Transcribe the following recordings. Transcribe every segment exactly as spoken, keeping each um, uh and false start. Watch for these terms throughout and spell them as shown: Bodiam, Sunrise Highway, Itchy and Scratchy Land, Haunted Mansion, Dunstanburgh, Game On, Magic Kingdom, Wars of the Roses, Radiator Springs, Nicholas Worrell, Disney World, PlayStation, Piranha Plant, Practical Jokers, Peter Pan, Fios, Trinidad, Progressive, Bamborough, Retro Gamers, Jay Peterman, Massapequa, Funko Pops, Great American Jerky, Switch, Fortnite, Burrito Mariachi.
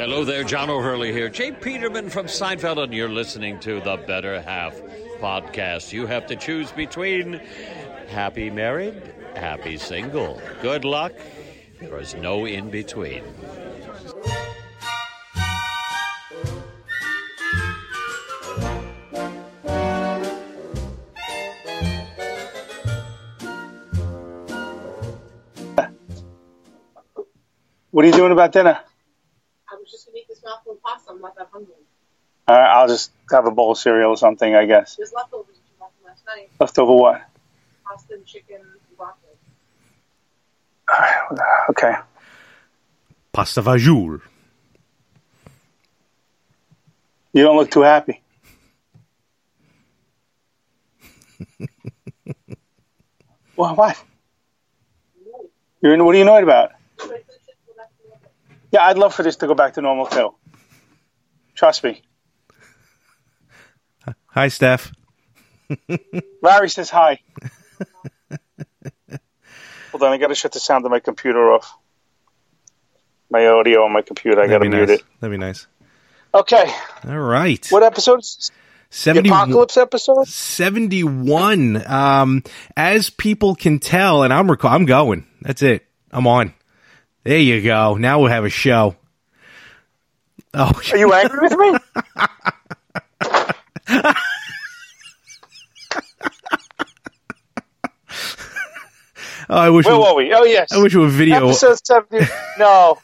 Hello there, John O'Hurley here. Jay Peterman from Seinfeld, and you're listening to The Better Half Podcast. You have to choose between happy married, happy single. Good luck. There is no in-between. What are you doing about dinner? I'm just going to eat this mouthful of pasta. I'm not that hungry. All right, I'll just have a bowl of cereal or something, I guess. There's leftovers that you bought from last night. Leftover what? Pasta and chicken and broccoli. All right, okay. Pasta vajoule. You don't look too happy. Well, what? You're in, what are you annoyed about? Yeah, I'd love for this to go back to normal, too. Trust me. Hi, Steph. Larry says hi. Hold on, I got to shut the sound of my computer off. My audio on my computer, I got to mute it. That'd be nice. Okay. All right. What episode is this? seventy, the apocalypse episode? seventy-one. Um, as people can tell, and I'm rec- I'm going. That's it. I'm on. There you go. Now we'll have a show. Oh, are you angry with me? Oh, I wish. Where we, were we? Oh, yes. I wish it were video. Episode seventy. No,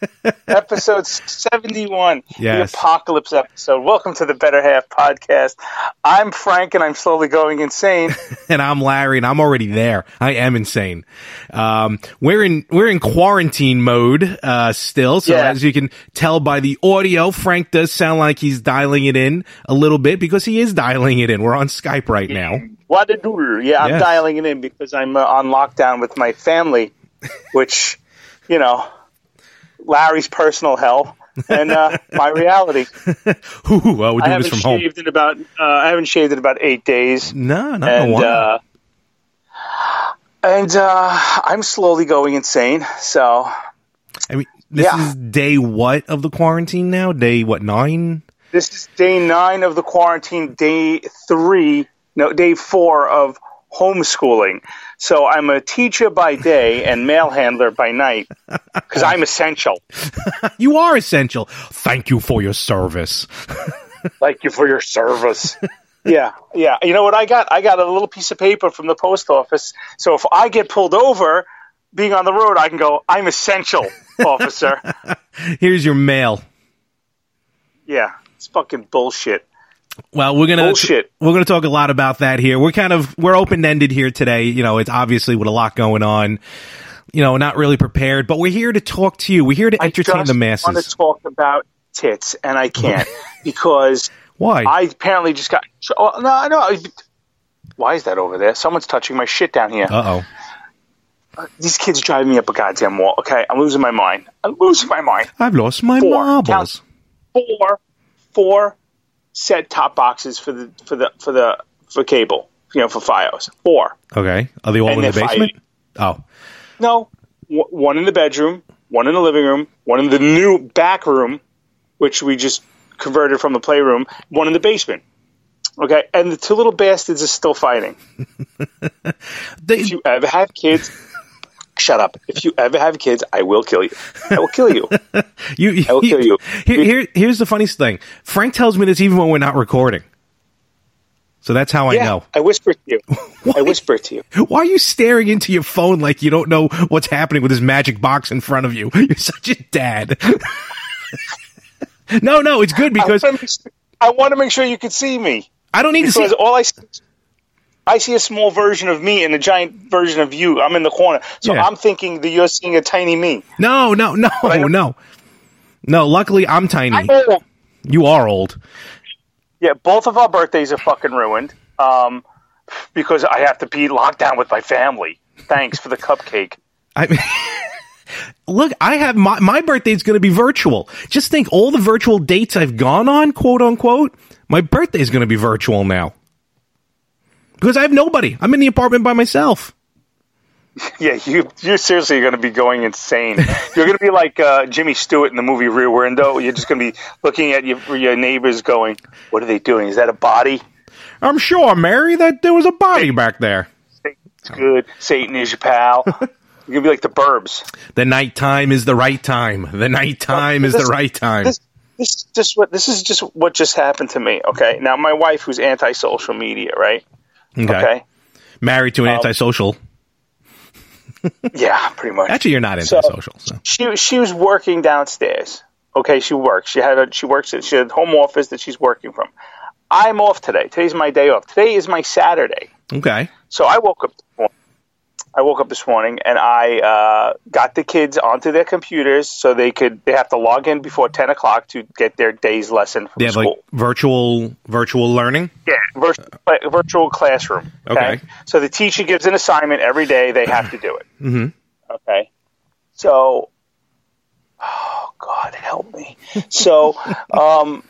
episode seventy-one. Yes. The apocalypse episode. Welcome to the Better Half Podcast. I'm Frank, and I'm slowly going insane. And I'm Larry, and I'm already there. I am insane. Um, we're in we're in quarantine mode uh, still. So yeah. As you can tell by the audio, Frank does sound like he's dialing it in a little bit because he is dialing it in. We're on Skype right now. What a doodle. Yeah, I'm yes. dialing it in because I'm uh, on lockdown with my family, which, you know, Larry's personal hell and uh, my reality. Ooh, well, I haven't shaved in about uh, I haven't shaved in about eight days. No, not and, a while. Uh, and uh, I'm slowly going insane. So, I mean, this yeah. is day what of the quarantine now? Day what nine? This is day nine of the quarantine. Day three. No, day four of homeschooling. So I'm a teacher by day and mail handler by night because I'm essential. You are essential. Thank you for your service. Thank you for your service. Yeah, yeah. You know what I got? I got a little piece of paper from the post office. So if I get pulled over being on the road, I can go, I'm essential, officer. Here's your mail. Yeah, it's fucking bullshit. Well, we're gonna t- we're gonna talk a lot about that here. We're kind of we're open ended here today. You know, it's obviously with a lot going on. You know, not really prepared, but we're here to talk to you. We're here to entertain I just the masses. I want to talk about tits, and I can't because why? I apparently just got oh, no, no. Why is that over there? Someone's touching my shit down here. Uh-oh. Uh oh. These kids drive me up a goddamn wall. Okay, I'm losing my mind. I'm losing my mind. I've lost my four, marbles. Count, four, four. Set top boxes for the for the for the for cable, you know, for Fios. Four. Okay, are they all and in the basement? Fighting. Oh, no, w- one in the bedroom, one in the living room, one in the new back room, which we just converted from the playroom. One in the basement. Okay, and the two little bastards are still fighting. they- if you ever have kids, shut up. If you ever have kids, I will kill you. I will kill you. you I will kill you. Here, here, here's the funniest thing. Frank tells me this even when we're not recording. So that's how yeah, I know. I whisper to you. I whisper to you. Why are you staring into your phone like you don't know what's happening with this magic box in front of you? You're such a dad. no, no, it's good because... I want, sure, I want to make sure you can see me. I don't need because to see... Because all I see... I see a small version of me and a giant version of you. I'm in the corner. So yeah. I'm thinking that you're seeing a tiny me. No, no, no, no. No, luckily I'm tiny. I'm old. You are old. Yeah, both of our birthdays are fucking ruined um, because I have to be locked down with my family. Thanks for the cupcake. I mean, look, I have my, my birthday's going to be virtual. Just think all the virtual dates I've gone on, quote unquote, my birthday's going to be virtual now. Because I have nobody. I'm in the apartment by myself. Yeah, you, you're seriously going to be going insane. You're going to be like uh, Jimmy Stewart in the movie Rear Window. You're just going to be looking at your, your neighbors going, what are they doing? Is that a body? I'm sure, Mary, that there was a body back there. Satan's good. Satan is your pal. You're going to be like the Burbs. The nighttime is the right time. The nighttime no, is this, the right time. This, this, is just what, this is just what just happened to me, okay? Now, my wife, who's anti-social media, right? Okay. okay. Married to an um, antisocial. Yeah, pretty much. Actually, you're not antisocial. So, so. She she was working downstairs. Okay, she works. She had a, she works. She had a home office that she's working from. I'm off today. Today's my day off. Today is my Saturday. Okay. So I woke up. I woke up this morning and I uh, got the kids onto their computers so they could. They have to log in before ten o'clock to get their day's lesson from they have, school. Like, virtual virtual learning. Yeah, virtual uh, virtual classroom. Okay? okay. So the teacher gives an assignment every day. They have to do it. Mm-hmm. Okay. So, oh God, help me. So, um,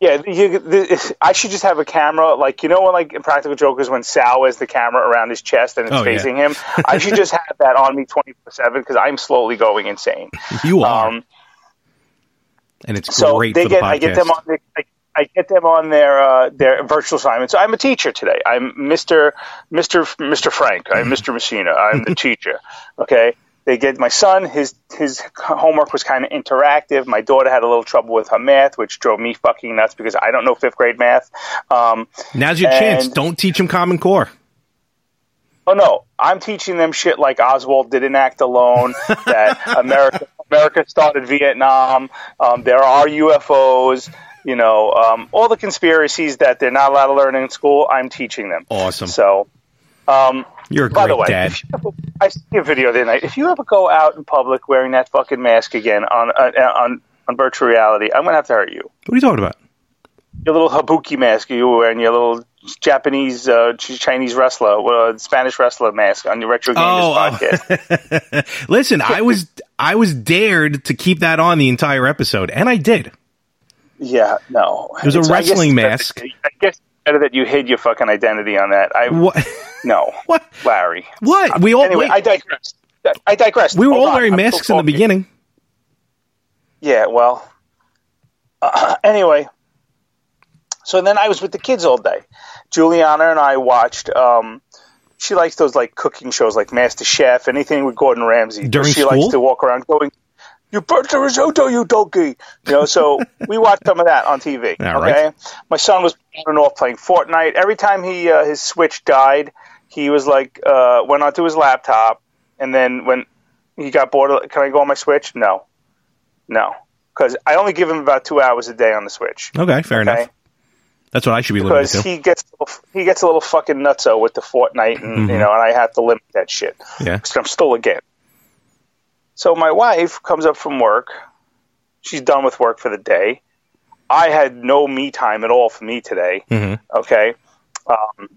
yeah, you, the, I should just have a camera, like, you know, when, like, in Practical Jokers, when Sal has the camera around his chest and it's oh, facing yeah. him, I should just have that on me twenty-four seven because I'm slowly going insane. You are, um, and it's so great. They for get, the podcast. I get them on, the, I, I get them on their uh, their virtual assignment. So I'm a teacher today. I'm Mister Mister Mister Frank. I'm Mister Messina. I'm the teacher. Okay. They get my son, his his homework was kind of interactive. My daughter had a little trouble with her math, which drove me fucking nuts because I don't know fifth grade math. Um, Now's your and, chance. Don't teach them Common Core. Oh, no. I'm teaching them shit like Oswald didn't act alone, that America America started Vietnam, um, there are U F Os, you know, um, all the conspiracies that they're not allowed to learn in school, I'm teaching them. Awesome. So, um You're a great By the way, dad. Ever, I see a video the other night. If you ever go out in public wearing that fucking mask again on uh, on, on virtual reality, I'm going to have to hurt you. What are you talking about? Your little Habuki mask you were wearing, your little Japanese, uh, Chinese wrestler, uh, Spanish wrestler mask on your Retro Gamers oh, podcast. Oh. Listen, I was I was dared to keep that on the entire episode, and I did. Yeah, no. It was it's, a wrestling I guess, mask. I guess better that you hid your fucking identity on that. I what? No. What? Larry. What? We all anyway, wait. I digressed. I digressed. We were Hold all wearing on. masks in the beginning. Yeah, well. Uh, anyway. So then I was with the kids all day. Juliana and I watched um she likes those like cooking shows like MasterChef, anything with Gordon Ramsay. During she school? likes to walk around going, you burnt the risotto, you donkey. You know, so we watched some of that on T V. All okay, right. My son was on and off playing Fortnite. Every time he uh, his Switch died, he was like uh, went onto his laptop, and then when he got bored, can I go on my Switch? No, no, because I only give him about two hours a day on the Switch. Okay, fair okay? enough. That's what I should be limited to. Because he gets a little, he gets a little fucking nutso with the Fortnite, and mm-hmm. you know, and I have to limit that shit. Yeah, because I'm still a gamer. So my wife comes up from work. She's done with work for the day. I had no me time at all for me today. Mm-hmm. Okay. Um,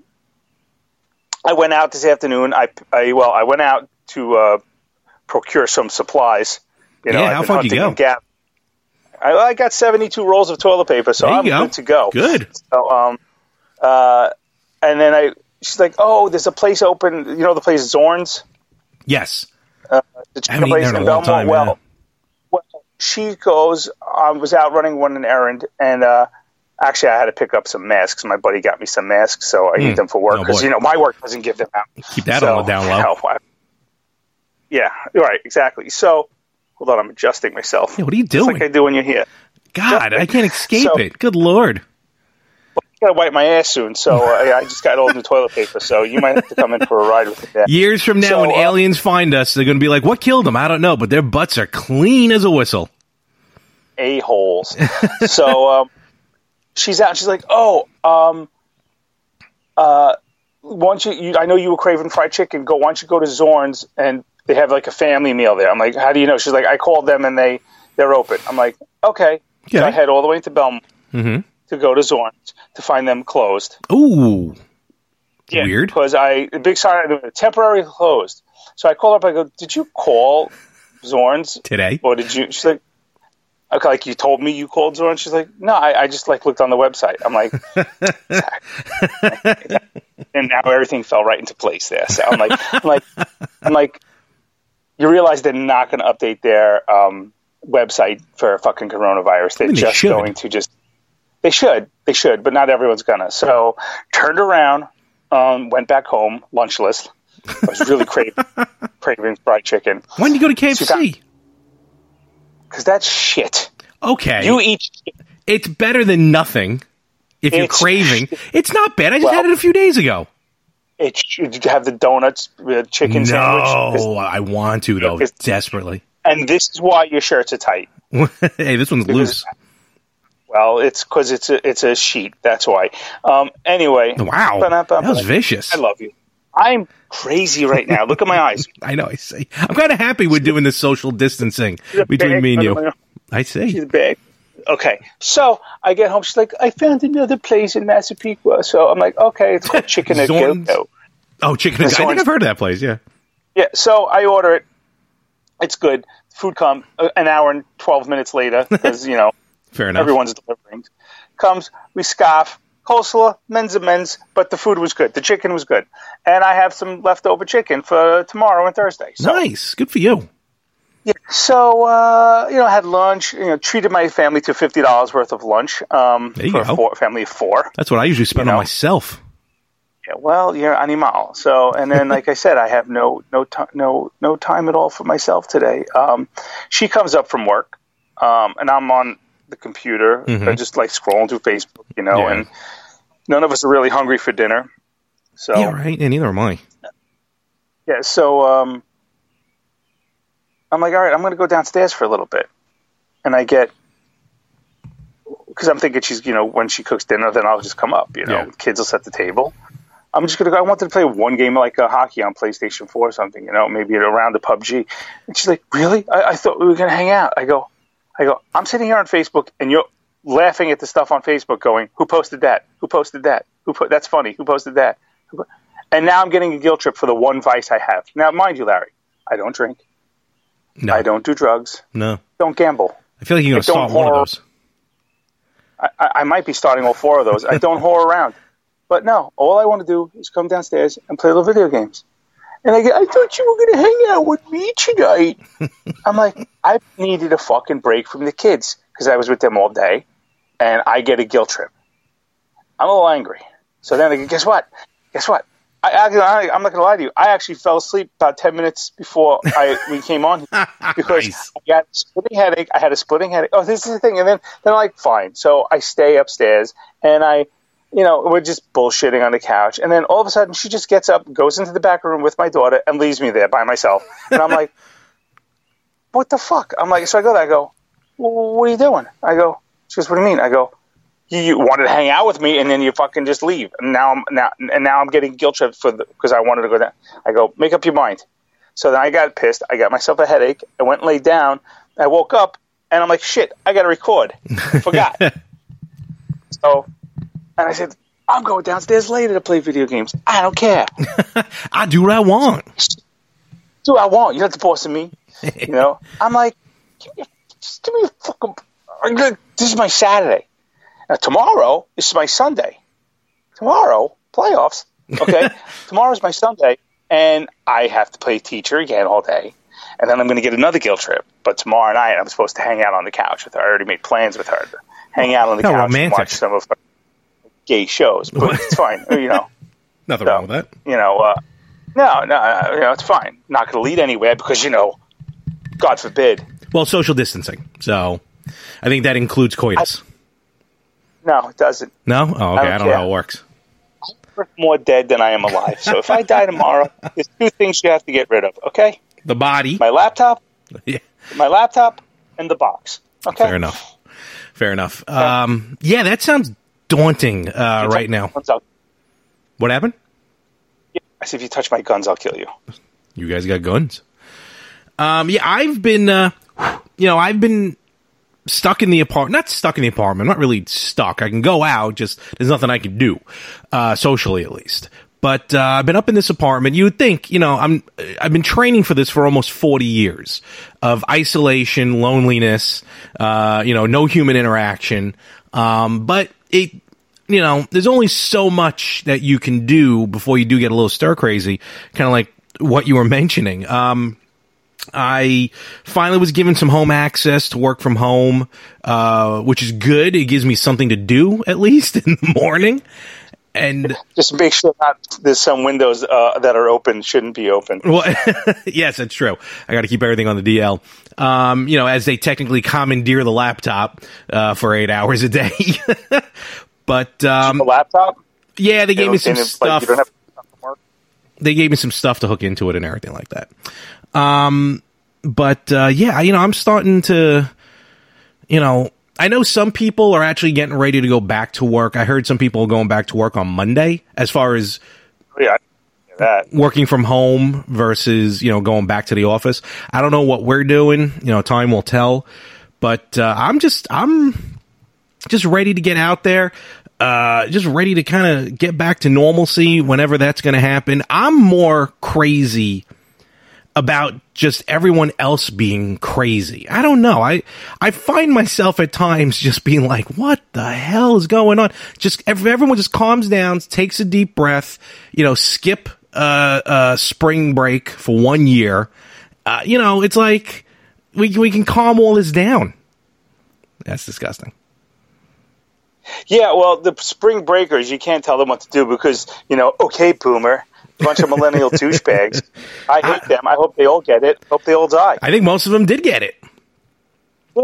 I went out this afternoon. I, I well, I went out to uh, procure some supplies. You know, yeah, how far did you go? Gap. I, I got seventy-two rolls of toilet paper, so I'm go. good to go. Good. So, um, uh, and then I, she's like, "Oh, there's a place open. You know the place Zorn's." Yes. Uh, the chicken place in Belmont. Time, well, well, she goes. I um, was out running one an errand, and uh, actually, I had to pick up some masks. My buddy got me some masks, so I mm. need them for work because oh, you know my work doesn't give them out. Keep that so, on the down low. You know, I, yeah, right, exactly. So, hold on, I'm adjusting myself. Yeah, what are you doing? Just like I do when you're here. God, adjusting. I can't escape so, it. Good Lord. I gotta wipe my ass soon, so uh, I just got old new toilet paper, so you might have to come in for a ride with me. Yeah. Years from now, so, when uh, aliens find us, they're going to be like, what killed them? I don't know, but their butts are clean as a whistle. A-holes. So um, she's out, she's like, oh, um, uh, why don't you, you, I know you were craving fried chicken, go, why don't you go to Zorn's, and they have like a family meal there. I'm like, how do you know? She's like, I called them, and they they're open. I'm like, okay. Yeah. So I head all the way to Belmont mm-hmm. to go to Zorn's to find them closed. Ooh. Yeah, weird. Because I, the big sign, they were temporarily closed. So I called up, I go, did you call Zorn's today? Or did you, she's like, okay, like you told me you called Zorn. She's like, no, I, I just like looked on the website. I'm like, and now everything fell right into place there. So I'm like, I'm like, I'm like, you realize they're not going to update their um, website for fucking coronavirus. They're I mean, just they going to just, they should, they should, but not everyone's gonna. So turned around, um, went back home, lunchless. I was really craving, craving fried chicken. When did you go to K F C? Because that's shit. Okay. You eat shit. It's better than nothing if it's, you're craving. It's not bad. I just well, had it a few days ago. It, did you have the donuts, the chicken no, sandwich? No, I want to, though, desperately. And this is why your shirts are tight. Hey, this one's because, loose. Well, it's because it's a, it's a sheet. That's why. Um, anyway. Wow. That was vicious. I love you. I'm crazy right now. Look at my eyes. I know. I see. I'm kind of happy we're doing this social distancing between me and you. I see. She's big. Okay. So I get home. She's like, I found another place in Massapequa. So I'm like, okay, it's called Chicken and Goto. Oh, Chicken and Goto. I think I've heard of that place. Yeah. Yeah. So I order it. It's good. Food comes an hour and twelve minutes later because, you know, fair enough. Everyone's delivering. Comes. We scoff. Coleslaw, men's amends, but the food was good. The chicken was good. And I have some leftover chicken for tomorrow and Thursday. So, nice. Good for you. Yeah. So, uh, you know, I had lunch, you know, treated my family to fifty dollars worth of lunch um, for a four, family of four. That's what I usually spend you know? on myself. Yeah, well, you're animal. So, and then, like I said, I have no no, t- no no time at all for myself today. Um, she comes up from work, um, and I'm on the computer, mm-hmm. or just like scrolling through Facebook, you know, yeah. and none of us are really hungry for dinner. So, yeah, right, and neither am I. Yeah, so um, I'm like, all right, I'm going to go downstairs for a little bit. And I get, because I'm thinking she's, you know, when she cooks dinner, then I'll just come up, you know, yeah. kids will set the table. I'm just going to go, I wanted to play one game like uh, hockey on PlayStation four or something, you know, maybe around a P U B G. And she's like, really? I, I thought we were going to hang out. I go, I go, I'm sitting here on Facebook, and you're laughing at the stuff on Facebook going, who posted that? Who posted that? Who po- That's funny. Who posted that? Who po-? And now I'm getting a guilt trip for the one vice I have. Now, mind you, Larry, I don't drink. No. I don't do drugs. No. Don't gamble. I feel like you're going to start one of those. I, I, I might be starting all four of those. I don't whore around. But no, all I want to do is come downstairs and play little video games. And I get, I thought you were going to hang out with me tonight. I'm like, I needed a fucking break from the kids because I was with them all day, and I get a guilt trip. I'm a little angry. So then I go, guess what? Guess what? I, I, I'm not going to lie to you. I actually fell asleep about ten minutes before I we came on here because nice. I got a splitting headache. I had a splitting headache. Oh, this is the thing. And then, then I'm like, fine. So I stay upstairs, and I... You know, we're just bullshitting on the couch. And then all of a sudden, she just gets up, goes into the back room with my daughter, and leaves me there by myself. And I'm like, what the fuck? I'm like, so I go there. I go, well, what are you doing? I go, she goes, what do you mean? I go, you, you wanted to hang out with me, and then you fucking just leave. And now I'm, now, and now I'm getting guilt tripped for because I wanted to go down. I go, make up your mind. So then I got pissed. I got myself a headache. I went and laid down. I woke up, and I'm like, shit, I got to record. I forgot. So... And I said, I'm going downstairs later to play video games. I don't care. I do what I want. Do what I want. You're not forcing me. You know? I'm like, give me a, just give me a fucking... This is my Saturday. Now, tomorrow, this is my Sunday. Tomorrow, playoffs. Okay? Tomorrow's my Sunday, and I have to play teacher again all day. And then I'm going to get another guilt trip. But tomorrow night, I'm supposed to hang out on the couch with her. I already made plans with her to hang out on the no, couch romantic. And watch some of her gay shows, but it's fine, you know. Nothing so, wrong with that. You know, uh, no, no, uh, you know, it's fine. Not going to lead anywhere because, you know, God forbid. Well, social distancing. So I think that includes coitus. I, no, it doesn't. No? Oh, okay. I don't, I don't know how it works. I'm more dead than I am alive. So if I die tomorrow, there's two things you have to get rid of, okay? The body. My laptop. Yeah. My laptop and the box. Okay. Fair enough. Fair enough. Okay. Um, yeah, that sounds daunting uh, right now. What happened? Yeah, I said, if you touch my guns, I'll kill you. You guys got guns? Um, yeah, I've been, uh, you know, I've been stuck in the apartment, not stuck in the apartment, not really stuck. I can go out, just there's nothing I can do, uh, socially at least. But uh, I've been up in this apartment. You would think, you know, I'm I've been training for this for almost forty years of isolation, loneliness, uh, you know, no human interaction. Um, but it, you know, there's only so much that you can do before you do get a little stir crazy, kind of like what you were mentioning. Um, I finally was given some home access to work from home, uh, which is good. It gives me something to do at least in the morning. And just make sure that there's some windows uh, that are open shouldn't be open. Well, yes, that's true. I got to keep everything on the D L. Um, you know, as they technically commandeer the laptop uh, for eight hours a day. But um, the laptop, yeah, they gave they me some stuff. Like, you don't have to they gave me some stuff to hook into it and everything like that. Um, but uh, yeah, you know, I'm starting to, you know. I know some people are actually getting ready to go back to work. I heard some people going back to work on Monday as far as yeah, that. working from home versus, you know, going back to the office. I don't know what we're doing. You know, time will tell. But uh, I'm just I'm just ready to get out there, uh, just ready to kind of get back to normalcy whenever that's going to happen. I'm more crazy about just everyone else being crazy. I don't know. I I find myself at times just being like, what the hell is going on? Just everyone just calms down, takes a deep breath, you know, skip uh, uh, spring break for one year. Uh, you know, it's like we we can calm all this down. That's disgusting. Yeah, well, the spring breakers, you can't tell them what to do because, you know, okay, Boomer. Bunch of millennial douchebags. I hate I, them. I hope they all get it. Hope they all die. I think most of them did get it.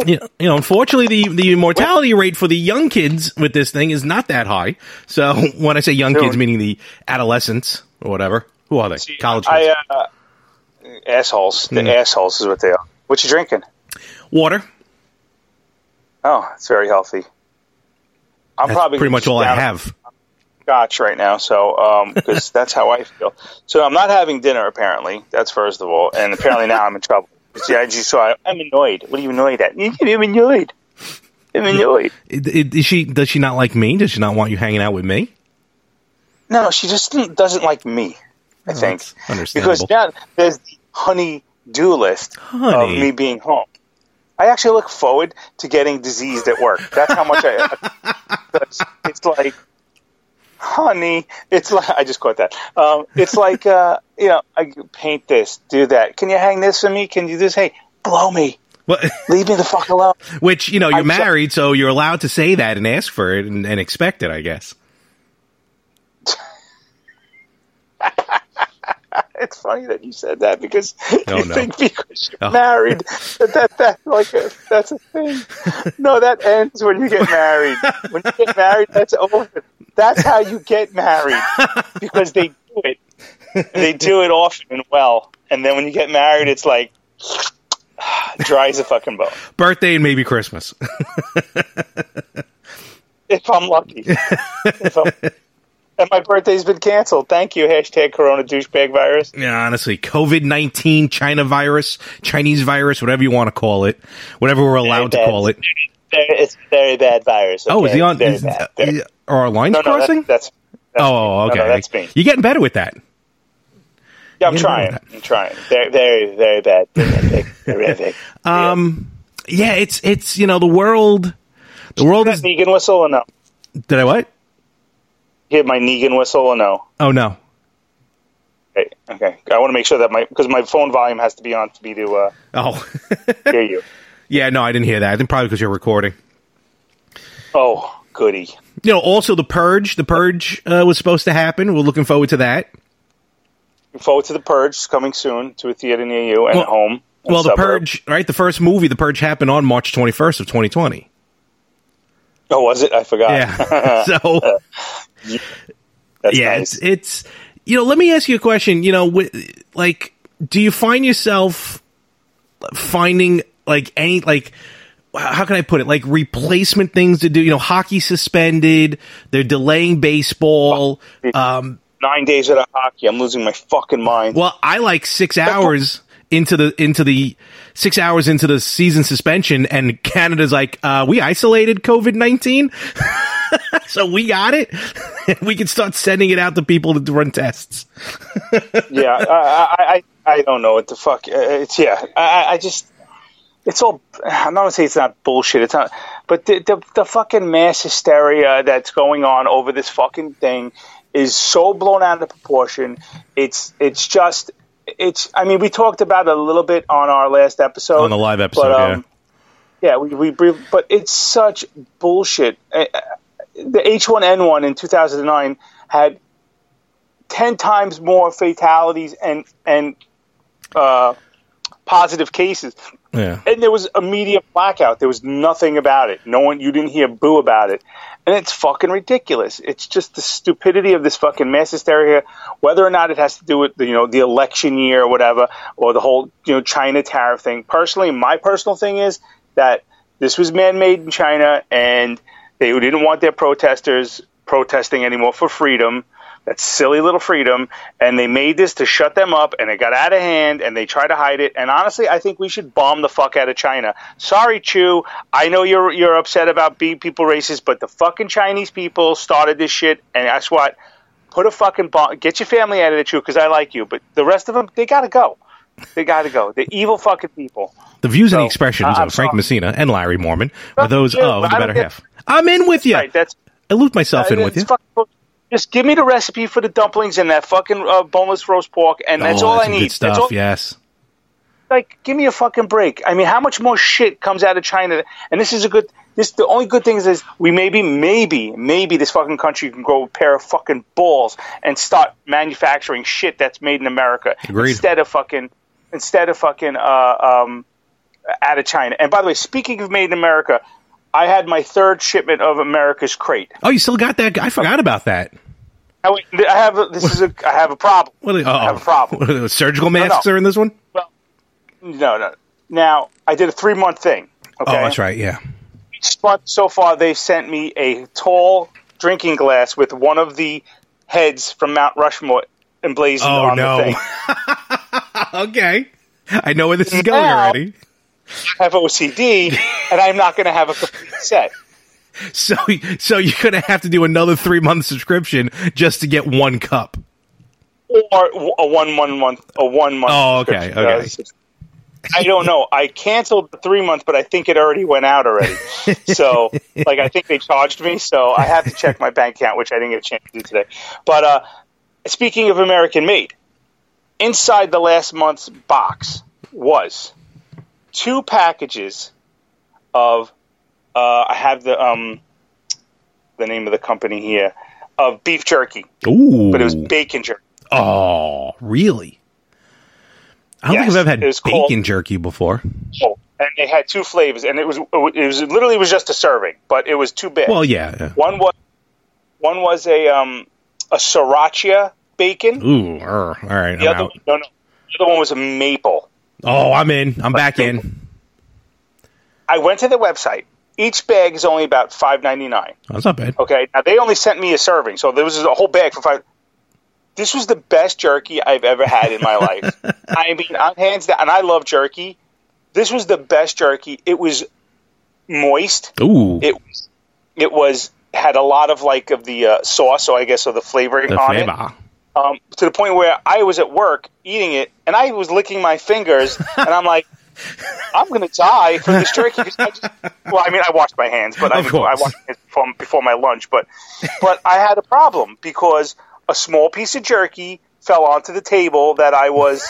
You know, you know, unfortunately, the, the mortality rate for the young kids with this thing is not that high. So when I say young Soon. kids, meaning the adolescents or whatever, who are they? See, College kids. I, uh, assholes. The mm. assholes is what they are. What you drinking? Water. Oh, it's very healthy. I'm That's probably pretty much all down. I have. Scotch right now, so um because that's how I feel. So I'm not having dinner apparently. That's first of all, and apparently now I'm in trouble. See, as you saw, I'm annoyed. What are you annoyed at? I'm annoyed. I'm annoyed. Is she? Does she not like me? Does she not want you hanging out with me? No, she just doesn't like me. I oh, think understandable because now there's the honey do list honey. of me being home. I actually look forward to getting diseased at work. That's how much I. it's, it's like. Honey, it's like I just caught that. Um, it's like uh, you know, I paint this, do that. Can you hang this for me? Can you do this? Hey, blow me. What? Leave me the fuck alone. Which you know, you're I'm married, just- so you're allowed to say that and ask for it and, and expect it, I guess. It's funny that you said that because oh, you no. think because you're oh. married that, that, that like a, that's a thing. No, that ends when you get married. When you get married, that's over. That's how you get married because they do it. They do it often and well. And then when you get married, it's like dry as a fucking bone. Birthday and maybe Christmas. If I'm lucky. If I'm lucky. And my birthday's been canceled. Thank you. Hashtag Corona douchebag virus. Yeah, honestly, COVID nineteen, China virus, Chinese virus, whatever you want to call it, whatever we're allowed to call it. It's a very bad virus. Okay? Oh, is he on? Is, bad, is, are our lines no, no, crossing? That's, that's, that's oh, okay. No, no, that's me. You're getting better with that. Yeah, I'm trying. I'm trying. Very, very, very bad. um, yeah. yeah, it's it's you know the world. The world is Negan whistle or no? Did I what? Hit my Negan whistle or no? Oh no. Okay, okay. I want to make sure that my because my phone volume has to be on to be to uh, oh hear you. Yeah, no, I didn't hear that. I think probably because you're recording. Oh, goody! You know, also the purge. The purge uh, was supposed to happen. We're looking forward to that. Looking forward to the purge coming soon to a theater near you and well, home. And well, the suburb. Purge, right? The first movie, the purge, happened on March twenty-first of twenty twenty. Oh, was it? I forgot. Yeah. so, uh, yeah, That's yeah nice. it's, it's you know. Let me ask you a question. You know, with, like, do you find yourself finding like any like how can I put it like replacement things to do? You know, hockey suspended. They're delaying baseball. Um, Nine days out of hockey. I'm losing my fucking mind. Well, I like six hours into the into the six hours into the season suspension, and Canada's like, uh, we isolated COVID nineteen. So we got it. We can start sending it out to people to run tests. Yeah, I, I I don't know what the fuck. It's yeah. I, I just it's all. I'm not gonna say it's not bullshit. It's not, but the, the the fucking mass hysteria that's going on over this fucking thing is so blown out of proportion. It's it's just it's. I mean, we talked about it a little bit on our last episode, on the live episode. But, um, yeah, yeah. We we but it's such bullshit. I, I, The H one N one in two thousand nine had ten times more fatalities and and uh, positive cases. Yeah. And there was a media blackout. There was nothing about it. No one, you didn't hear boo about it. And it's fucking ridiculous. It's just the stupidity of this fucking mass hysteria, whether or not it has to do with the, you know, the election year or whatever, or the whole, you know, China tariff thing. Personally, my personal thing is that this was man-made in China, and they didn't want their protesters protesting anymore for freedom, that silly little freedom, and they made this to shut them up, and it got out of hand, and they tried to hide it. And honestly, I think we should bomb the fuck out of China. Sorry, Chu, I know you're you're upset about being people racist, but the fucking Chinese people started this shit, and that's what. Put a fucking bomb. Get your family out of it, Chu, because I like you, but the rest of them, they gotta go. They gotta go. The evil fucking people. The views so, and the expressions uh, of Frank sorry. Messina and Larry Mormon are those yeah, of the better get, half. I'm in with you. Right, that's, I looped myself uh, in with you. Fucking, just give me the recipe for the dumplings and that fucking uh, boneless roast pork, and oh, that's all that's I need. Good stuff, that's all, yes. Like, give me a fucking break. I mean, how much more shit comes out of China? And this is a good. This the only good thing is, is we maybe, maybe, maybe this fucking country can grow a pair of fucking balls and start manufacturing shit that's made in America. Agreed. instead of fucking. Instead of fucking uh, um, out of China. And by the way, speaking of made in America, I had my third shipment of America's Crate. Oh, you still got that? I forgot about that. I, I have a, this is a, I have a problem. What are, I have a problem. Surgical masks no, no. are in this one? Well, no, no. Now, I did a three-month thing. Okay? Oh, that's right, yeah. Each month so far, they've sent me a tall drinking glass with one of the heads from Mount Rushmore emblazoned oh, on no. the thing. Okay, I know where this is going now, already. I have O C D, and I'm not going to have a complete set. So, so you're going to have to do another three month subscription just to get one cup, or a one one month, a one month. Oh, okay, okay. I don't know. I canceled the three month, but I think it already went out already. So, like, I think they charged me. So I have to check my bank account, which I didn't get a chance to do today. But uh, speaking of American made. Inside the last month's box was two packages of uh, I have the um, the name of the company here of beef jerky. Ooh. But it was bacon jerky. Oh, really? I don't yes, think I've ever had bacon called, jerky before. Oh, and they had two flavors, and it was it was literally it was just a serving, but it was too big. Well, yeah, yeah. One was one was a um, a sriracha. Bacon. Ooh, all right. The I'm other, out. One, no, no. The other one was a maple. Oh, I'm in. I'm back in. I went to the website. Each bag is only about five ninety-nine. Oh, that's not bad. Okay. Now they only sent me a serving, so there was a whole bag for five. This was the best jerky I've ever had in my life. I mean, I'm hands down, and I love jerky. This was the best jerky. It was moist. Ooh. It was. It was had a lot of like of the uh, sauce, so I guess of the flavoring the on flavor. It. Um, to the point where I was at work eating it, and I was licking my fingers, and I'm like, I'm going to die from this jerky. I just, well, I mean, I washed my hands, but I, I washed it from before my lunch. But, but I had a problem because a small piece of jerky fell onto the table that I was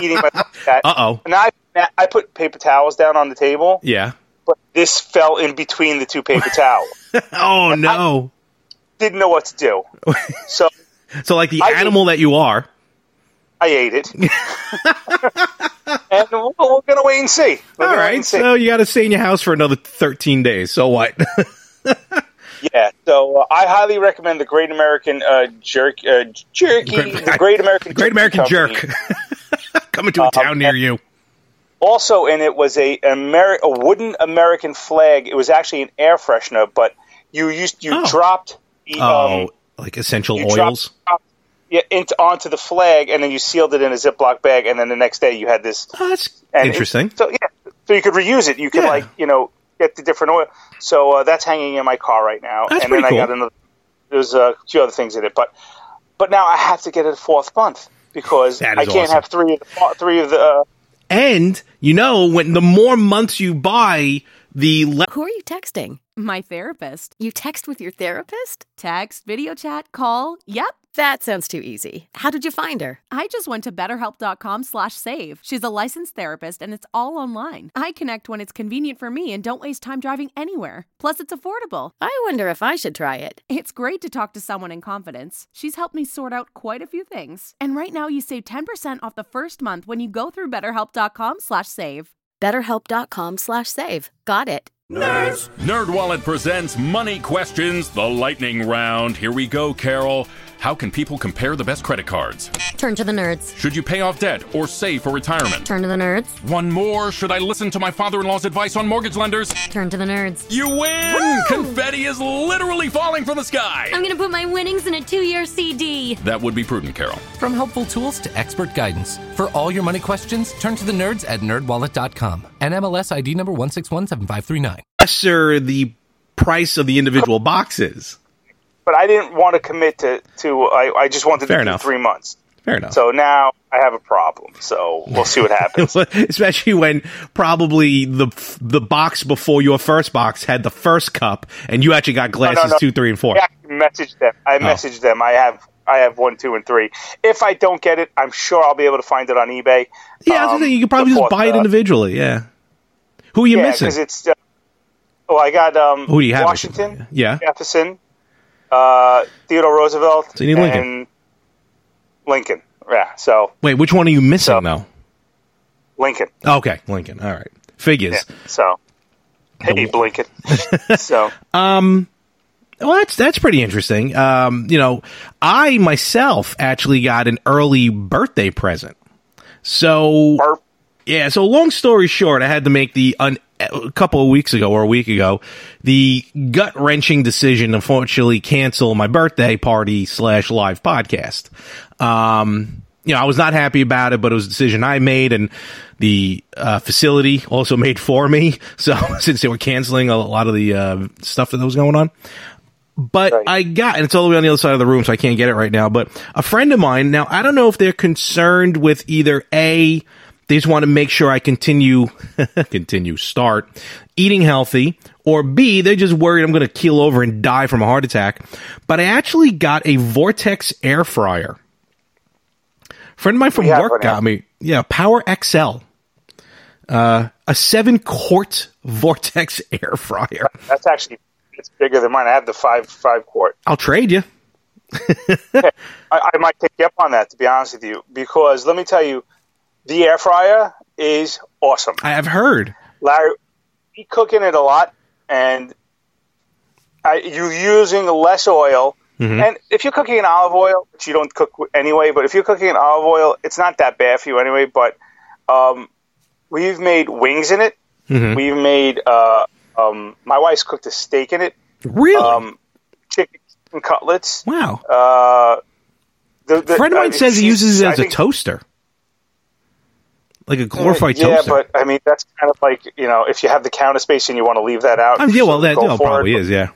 eating my lunch at. Uh oh! And I I put paper towels down on the table. Yeah. But this fell in between the two paper towels. Oh and no! I didn't know what to do, so. So, like the I animal ate, that you are. I ate it. And we're, we're going to wait and see. We're All right. And see. So, you got to stay in your house for another thirteen days. So, what? Yeah. So, uh, I highly recommend the Great American uh, Jerk. Uh, jerky. Great, the Great American I, Great American Jerk. Coming to a town um, near you. Also, in it was a, Ameri- a wooden American flag. It was actually an air freshener, but you used you oh. dropped the. Um, oh. Like essential you oils? Dropped, yeah, into, onto the flag, and then you sealed it in a Ziploc bag, and then the next day you had this. Oh, that's and interesting. It, so yeah, so you could reuse it. You could yeah. like you know get the different oil. So uh, that's hanging in my car right now. That's and then pretty cool. I got another. There's a few other things in it, but but now I have to get it a fourth month because I can't awesome. have three of the three of the. Uh, and you know when the more months you buy, the le- who are you texting? My therapist. You text with your therapist? Text, video chat, call. Yep. That sounds too easy. How did you find her? I just went to BetterHelp dot com slash save. She's a licensed therapist, and it's all online. I connect when it's convenient for me and don't waste time driving anywhere. Plus, it's affordable. I wonder if I should try it. It's great to talk to someone in confidence. She's helped me sort out quite a few things. And right now, you save ten percent off the first month when you go through BetterHelp dot com slash save. BetterHelp dot com slash save. Got it. Nerds. NerdWallet presents Money Questions, the lightning round. Here we go, Carol. How can people compare the best credit cards? Turn to the nerds. Should you pay off debt or save for retirement? Turn to the nerds. One more. Should I listen to my father-in-law's advice on mortgage lenders? Turn to the nerds. You win! Woo! Confetti is literally falling from the sky. I'm going to put my winnings in a two-year C D. That would be prudent, Carol. From helpful tools to expert guidance. For all your money questions, turn to the nerds at nerd wallet dot com. N M L S I D number one six one seven five three nine. Lesser the price of the individual boxes. But I didn't want to commit to, to I, I just wanted Fair to enough. do three months. Fair enough. So now I have a problem. So we'll see what happens. Especially when probably the the box before your first box had the first cup, and you actually got glasses no, no, no. two, three, and four. Yeah, I messaged them. I messaged oh. them. I have I have one, two, and three. If I don't get it, I'm sure I'll be able to find it on eBay. Yeah, um, I think you could probably just buy it individually. Yeah. Who are you yeah, missing? Because it's. Uh, Oh, I got um, Who do you have Washington, yeah. Jefferson, uh, Theodore Roosevelt, so you need Lincoln. and Lincoln. Yeah. So wait, which one are you missing so, though? Lincoln. Oh, okay, Lincoln. All right. Figures. Yeah, so hey, Lincoln. so um, well, that's that's pretty interesting. Um, you know, I myself actually got an early birthday present. So Burp. yeah. So long story short, I had to make the un. a couple of weeks ago or a week ago, the gut-wrenching decision to unfortunately cancel my birthday party slash live podcast. Um, you know, I was not happy about it, but it was a decision I made, and the uh, facility also made for me. So since they were canceling a lot of the uh, stuff that was going on. But right. I got, and it's all the way on the other side of the room, so I can't get it right now, but a friend of mine, now I don't know if they're concerned with either A, they just want to make sure I continue, continue, start eating healthy, or B, they're just worried I'm going to keel over and die from a heart attack. But I actually got a Vortex air fryer. A friend of mine from yeah, work got me, yeah, Power X L, uh, a seven-quart Vortex air fryer. That's actually it's bigger than mine. I have the five five quart. I'll trade you. I, I might take you up on that, to be honest with you, because let me tell you. The air fryer is awesome. I have heard. Larry, he's cooking it a lot, and I, you're using less oil. Mm-hmm. And if you're cooking in olive oil, which you don't cook anyway, but if you're cooking in olive oil, it's not that bad for you anyway. But um, we've made wings in it. Mm-hmm. We've made uh, um, – my wife's cooked a steak in it. Really? Um, chicken cutlets. Wow. Uh, the, the, a friend of mine I, says he uses it as I a think, toaster. Like a glorified yeah, toaster. Yeah, but I mean, that's kind of like, you know, if you have the counter space and you want to leave that out. Um, yeah, well, that no, probably it. is, yeah.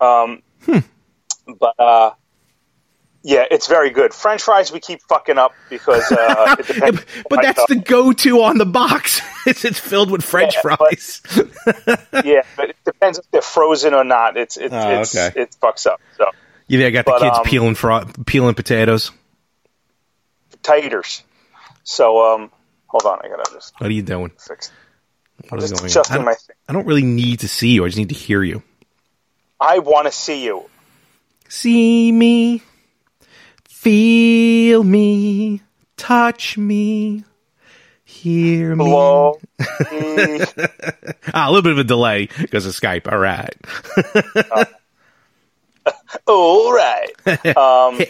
Um, hmm. But, uh, yeah, it's very good. French fries we keep fucking up because uh, it depends. but that's stuff. the go-to on the box. It's filled with French yeah, fries. But, yeah, but it depends if they're frozen or not. It's it, oh, it's okay. It fucks up. So. You think I got but, the kids um, peeling, fro- peeling potatoes? Taters. So, um, hold on, I gotta just... What are you doing? Fix it. What is going on? My thing. I don't really need to see you, I just need to hear you. I want to see you. See me, feel me, touch me, hear me. Hello? ah, a little bit of a delay because of Skype, all right. uh, all right. Um...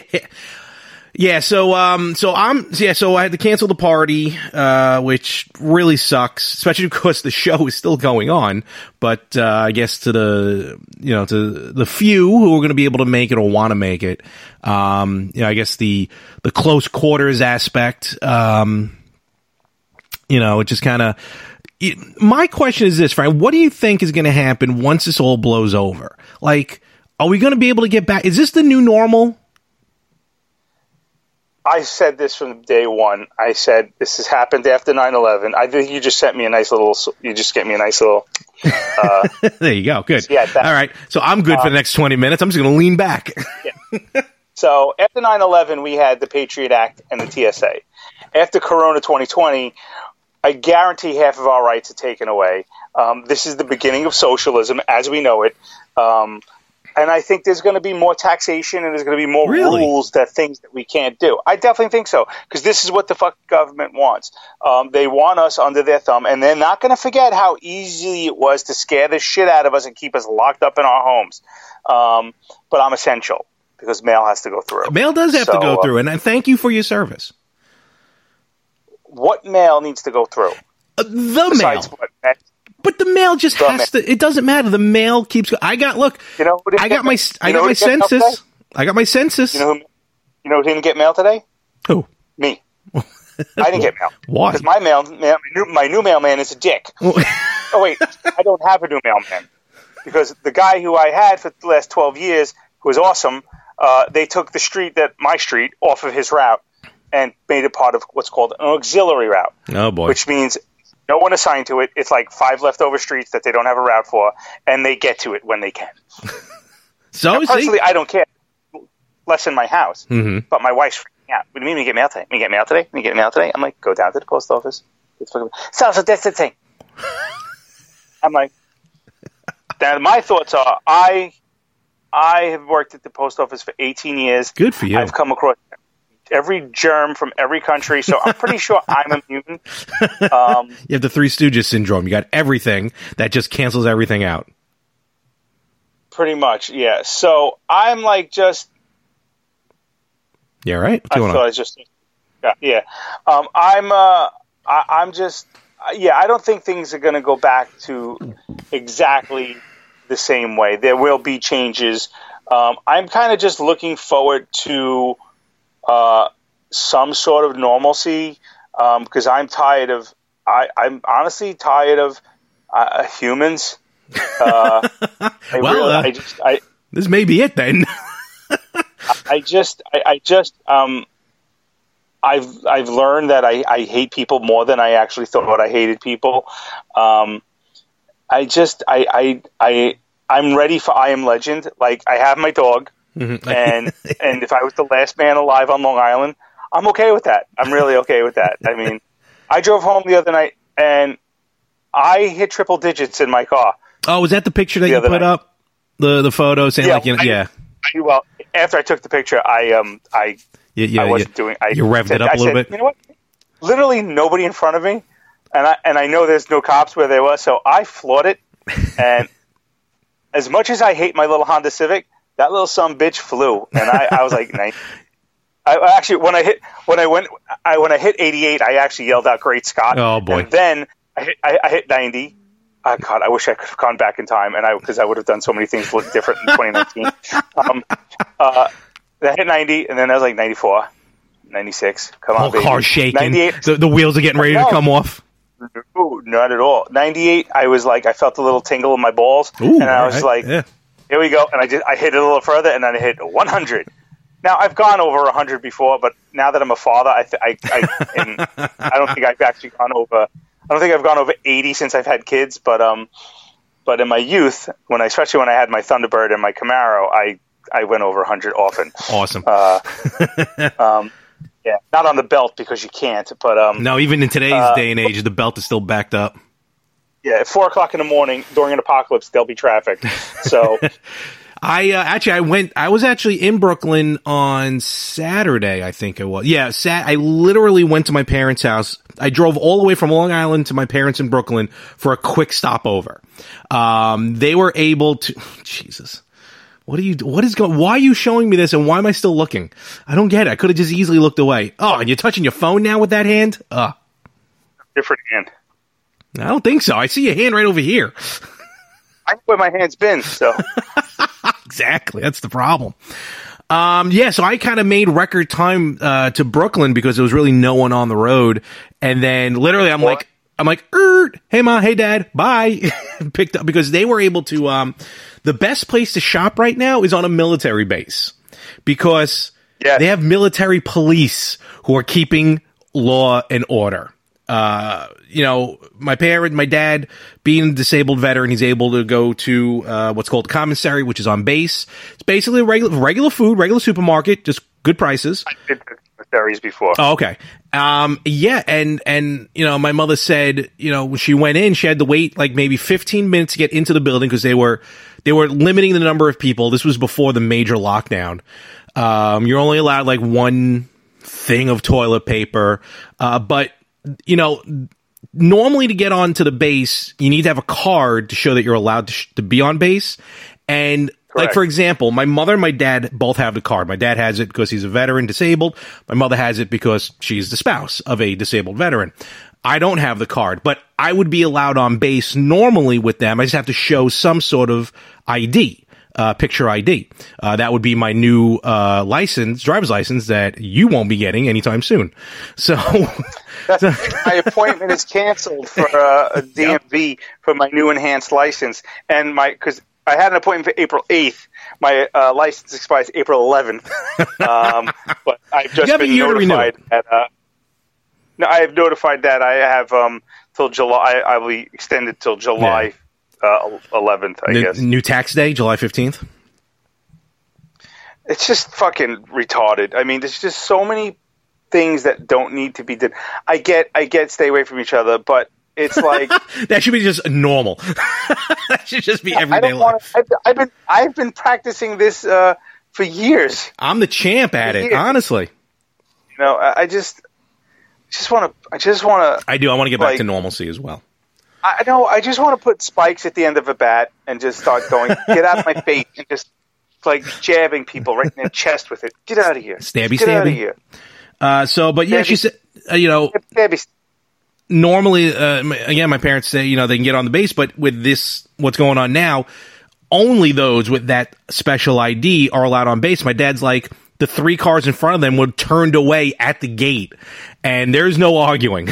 Yeah, so um, so I'm yeah, so I had to cancel the party, uh, which really sucks, especially because the show is still going on. But uh, I guess to the you know to the few who are going to be able to make it or want to make it, um, you know, I guess the the close quarters aspect, um, you know, it just kind of. My question is this, Frank: what do you think is going to happen once this all blows over? Like, are we going to be able to get back? Is this the new normal? I said this from day one. I said, this has happened after nine eleven. I think you just sent me a nice little, you just get me a nice little. Uh, there you go. Good. Yeah, that, all right. So I'm good uh, for the next twenty minutes. I'm just going to lean back. Yeah. So after nine eleven, we had the Patriot Act and the T S A. After Corona twenty twenty, I guarantee half of our rights are taken away. Um, this is the beginning of socialism as we know it. Um, And I think there's going to be more taxation and there's going to be more really? rules that things that we can't do. I definitely think so, because this is what the fuck government wants. Um, they want us under their thumb, and they're not going to forget how easy it was to scare the shit out of us and keep us locked up in our homes. Um, but I'm essential because mail has to go through. Mail does have so, to go through, and I thank you for your service. What mail needs to go through? Uh, the Besides mail. What? But the mail just the has mail. to. It doesn't matter. The mail keeps. I got look. You know, I got my. I got my census. I got my census. You know, who, you know who didn't get mail today? Who? Me. I didn't get mail. Why? Because my mail, my new, my new mailman is a dick. Oh wait, I don't have a new mailman because the guy who I had for the last twelve years, who was awesome, uh, they took the street that my street off of his route and made it part of what's called an auxiliary route. Oh boy, which means. No one assigned to it. It's like five leftover streets that they don't have a route for, and they get to it when they can. So now, personally, see? I don't care. Less in my house, mm-hmm. but my wife's freaking out. What do you mean we get mail today? We get mail today? We get mail today? I'm like, go down to the post office. Social distancing. I'm like, now my thoughts are, I, I have worked at the post office for eighteen years. Good for you. I've come across every germ from every country, so I'm pretty sure I'm immune. Um, you have the Three Stooges syndrome. You got everything that just cancels everything out. Pretty much, yeah. So I'm like just... Yeah, right? What's going I thought on? I just... Yeah. yeah. Um, I'm, uh, I, I'm just... Yeah, I don't think things are going to go back to exactly the same way. There will be changes. Um, I'm kind of just looking forward to... Uh, some sort of normalcy, because um, I'm tired of. I, I'm honestly tired of uh, humans. Uh, well, I really, uh, I just, I, this may be it then. I just, I, I just, um, I've, I've learned that I, I hate people more than I actually thought I hated people. Um, I just, I, I, I, I'm ready for I Am Legend. Like I have my dog. Mm-hmm. and and if I was the last man alive on Long Island, I'm okay with that. I'm really okay with that. I mean, I drove home the other night, and I hit triple digits in my car. Oh, was that the picture that the you put night. up? The the photo saying yeah, like, you know, I, yeah. I, well, after I took the picture, I um I you, you, I wasn't you, doing. I you revved said, it up I a little said, bit. You know what? Literally nobody in front of me, and I and I know there's no cops where they were, so I floored it. And as much as I hate my little Honda Civic. That little sumbitch flew, and I, I was like, nice. I actually when I hit when I went I when I hit eighty-eight, I actually yelled out, "Great Scott!" Oh boy! And then I hit, I, I hit ninety. Oh, God, I wish I could have gone back in time, and I because I would have done so many things look different in twenty nineteen. um, uh, I hit ninety, and then I was like ninety-four, ninety-six. Come on, whole baby. Car shaking. ninety-eight. The, the wheels are getting ready no, to come off. No, not at all. ninety-eight. I was like, I felt a little tingle in my balls, Ooh, and I was right. like. Yeah. Here we go, and I just I hit it a little further, and then I hit one hundred. Now I've gone over one hundred before, but now that I'm a father, I th- I I, and I don't think I've actually gone over. I don't think I've gone over eighty since I've had kids, but um, but in my youth, when I especially when I had my Thunderbird and my Camaro, I, I went over one hundred often. Awesome. Uh, um, yeah, not on the belt because you can't, but um. No, even in today's uh, day and age, the belt is still backed up. Yeah, at four o'clock in the morning during an apocalypse, there'll be traffic. So, I uh, actually I went. I was actually in Brooklyn on Saturday. I think it was. Yeah, sat. I literally went to my parents' house. I drove all the way from Long Island to my parents in Brooklyn for a quick stopover. Um, they were able to. Jesus. What are you, what is going, why are you showing me this and why am I still looking? I don't get it. I could have just easily looked away. Oh, and you're touching your phone now with that hand? Uh. Different hand. I don't think so. I see your hand right over here. I know where my hand's been, so. Exactly. That's the problem. Um, yeah, so I kind of made record time uh, to Brooklyn because there was really no one on the road. And then literally I'm what? like, I'm like, er, hey, Ma, hey, Dad, bye. Picked up because they were able to. Um, the best place to shop right now is on a military base because yes. they have military police who are keeping law and order. Uh, you know, my parent, my dad, being a disabled veteran, he's able to go to uh, what's called commissary, which is on base. It's basically regular, regular food, regular supermarket, just good prices. I did commissaries before. Oh, okay. Um, yeah, and, and, you know, my mother said, you know, when she went in, she had to wait like maybe fifteen minutes to get into the building because they were, they were limiting the number of people. This was before the major lockdown. Um, you're only allowed like one thing of toilet paper, uh, but, you know, normally to get onto the base, you need to have a card to show that you're allowed to, sh- to be on base. And correct. Like, for example, my mother and my dad both have the card. My dad has it because he's a veteran, disabled. My mother has it because she's the spouse of a disabled veteran. I don't have the card, but I would be allowed on base normally with them. I just have to show some sort of I D, uh, picture I D. Uh, that would be my new, uh, license, driver's license that you won't be getting anytime soon. So. So. My appointment is canceled for uh, a D M V yep. for my new enhanced license. And my, cause I had an appointment for April eighth. My uh, license expires April eleventh. Um, but I've just been notified that, uh, no, I have notified that I have, um, till July, I, I will be extended till July yeah. uh, eleventh, I new, guess. New tax day, July fifteenth. It's just fucking retarded. I mean, there's just so many things that don't need to be done. I get, I get, stay away from each other, but it's like that should be just normal. That should just be everyday life. Wanna, I've, I've been, I've been practicing this uh, for years. I'm the champ at for it, years. Honestly. You know, I, I just, just want to, I just want to. I do. I want to get like, back to normalcy as well. I know. I just want to put spikes at the end of a bat and just start going. Get out of my face and just like jabbing people right in their chest with it. Get out of here. Stabby, get stabby. Out of here. Uh, so, but yeah, she said, uh, you know, normally, uh, again, my parents say, you know, they can get on the base, but with this, what's going on now, only those with that special I D are allowed on base. My dad's like, the three cars in front of them were turned away at the gate, and there's no arguing.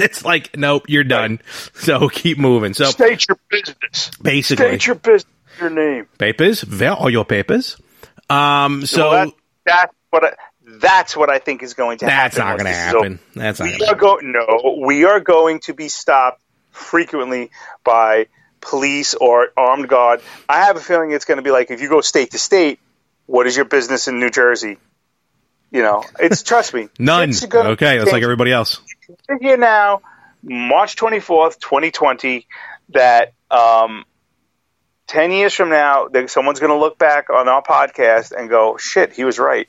It's like, nope, you're done. So keep moving. So state your business. Basically. State your business, your name. Papers, where are your papers? Um, so well, that's what I... That's what I think is going to happen. That's not going to happen. That's not going to happen. No, we are going to be stopped frequently by police or armed guard. I have a feeling it's going to be like, if you go state to state, what is your business in New Jersey? You know, it's trust me. None. Okay, that's like everybody else. We're here now, March twenty-fourth, twenty twenty, that um, ten years from now, someone's going to look back on our podcast and go, shit, he was right.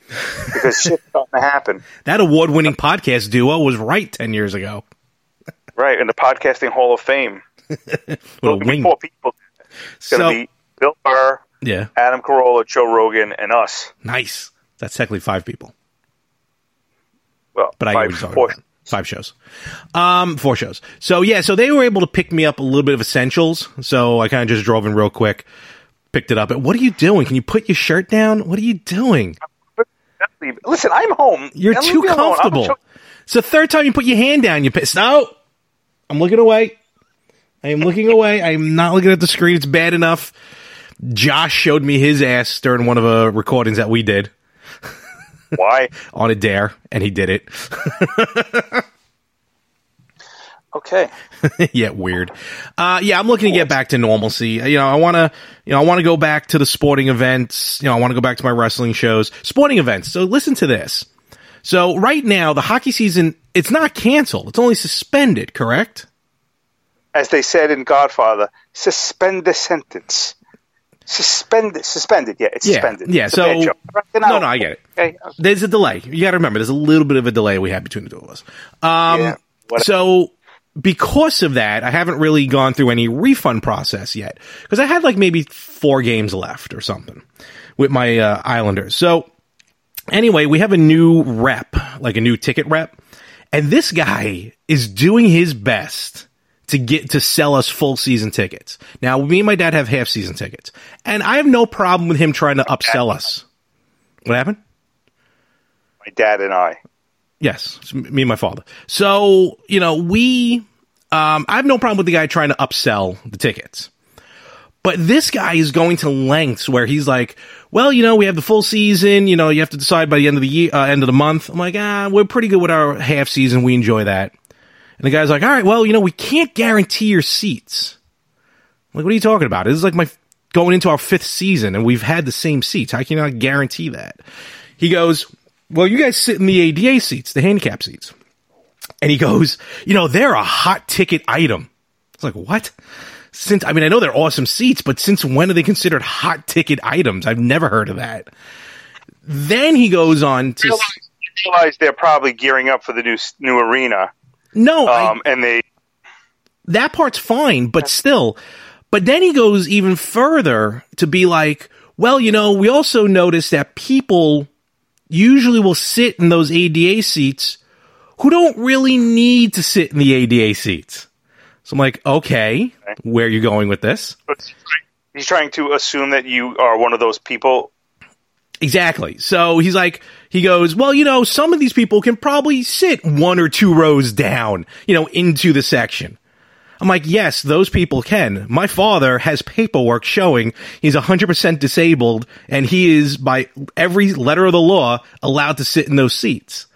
Because shit's going to happen. That award-winning podcast duo was right ten years ago. Right, in the Podcasting Hall of Fame. Four people. It's so, going to be Bill Burr, yeah. Adam Carolla, Joe Rogan, and us. Nice. That's technically five people. Well, but I five, four. Five shows. Um, four shows. So, yeah, so they were able to pick me up a little bit of essentials. So I kind of just drove in real quick, picked it up. And what are you doing? Can you put your shirt down? What are you doing? Listen, I'm home. You're I'll too comfortable. Cho- it's the third time you put your hand down. You're pissed. No. I'm looking away. I am looking away. I'm not looking at the screen. It's bad enough. Josh showed me his ass during one of the recordings that we did. Why? On a dare, and he did it. Okay. Yeah, weird. Uh, yeah, I'm looking to get back to normalcy. You know, I want to, you know, I want to go back to the sporting events. You know, I want to go back to my wrestling shows, sporting events. So listen to this. So right now, the hockey season, it's not canceled. It's only suspended, correct? As they said in Godfather, suspend the sentence. Suspended, suspended, yeah, it's yeah, suspended. Yeah, it's so, no, no, I get it. Okay, okay. There's a delay. You got to remember, there's a little bit of a delay we had between the two of us. Um, yeah, so, because of that, I haven't really gone through any refund process yet, because I had like maybe four games left or something with my uh, Islanders. So anyway, we have a new rep, like a new ticket rep, and this guy is doing his best to get to sell us full season tickets. Now, me and my dad have half season tickets, and I have no problem with him trying to upsell us. What happened? My dad and I. Yes, it's me and my father. So, you know, we, um, I have no problem with the guy trying to upsell the tickets. But this guy is going to lengths where he's like, well, you know, we have the full season. You know, you have to decide by the end of the year, uh, end of the month. I'm like, ah, we're pretty good with our half season. We enjoy that. And the guy's like, all right, well, you know, we can't guarantee your seats. I'm like, what are you talking about? This is like my going into our fifth season, and we've had the same seats. How can I guarantee that? He goes, well, you guys sit in the A D A seats, the handicap seats. And he goes, you know, they're a hot ticket item. It's like, what? Since, I mean, I know they're awesome seats, but since when are they considered hot ticket items? I've never heard of that. Then he goes on to realize, realize they're probably gearing up for the new new arena. No, um, I, and they that part's fine, but still. But then he goes even further to be like, well, you know, we also notice that people usually will sit in those A D A seats who don't really need to sit in the A D A seats. So I'm like, okay, okay. Where are you going with this? He's trying to assume that you are one of those people. Exactly. So he's like, he goes, well, you know, some of these people can probably sit one or two rows down, you know, into the section. I'm like, yes, those people can. My father has paperwork showing he's one hundred percent disabled, and he is, by every letter of the law, allowed to sit in those seats.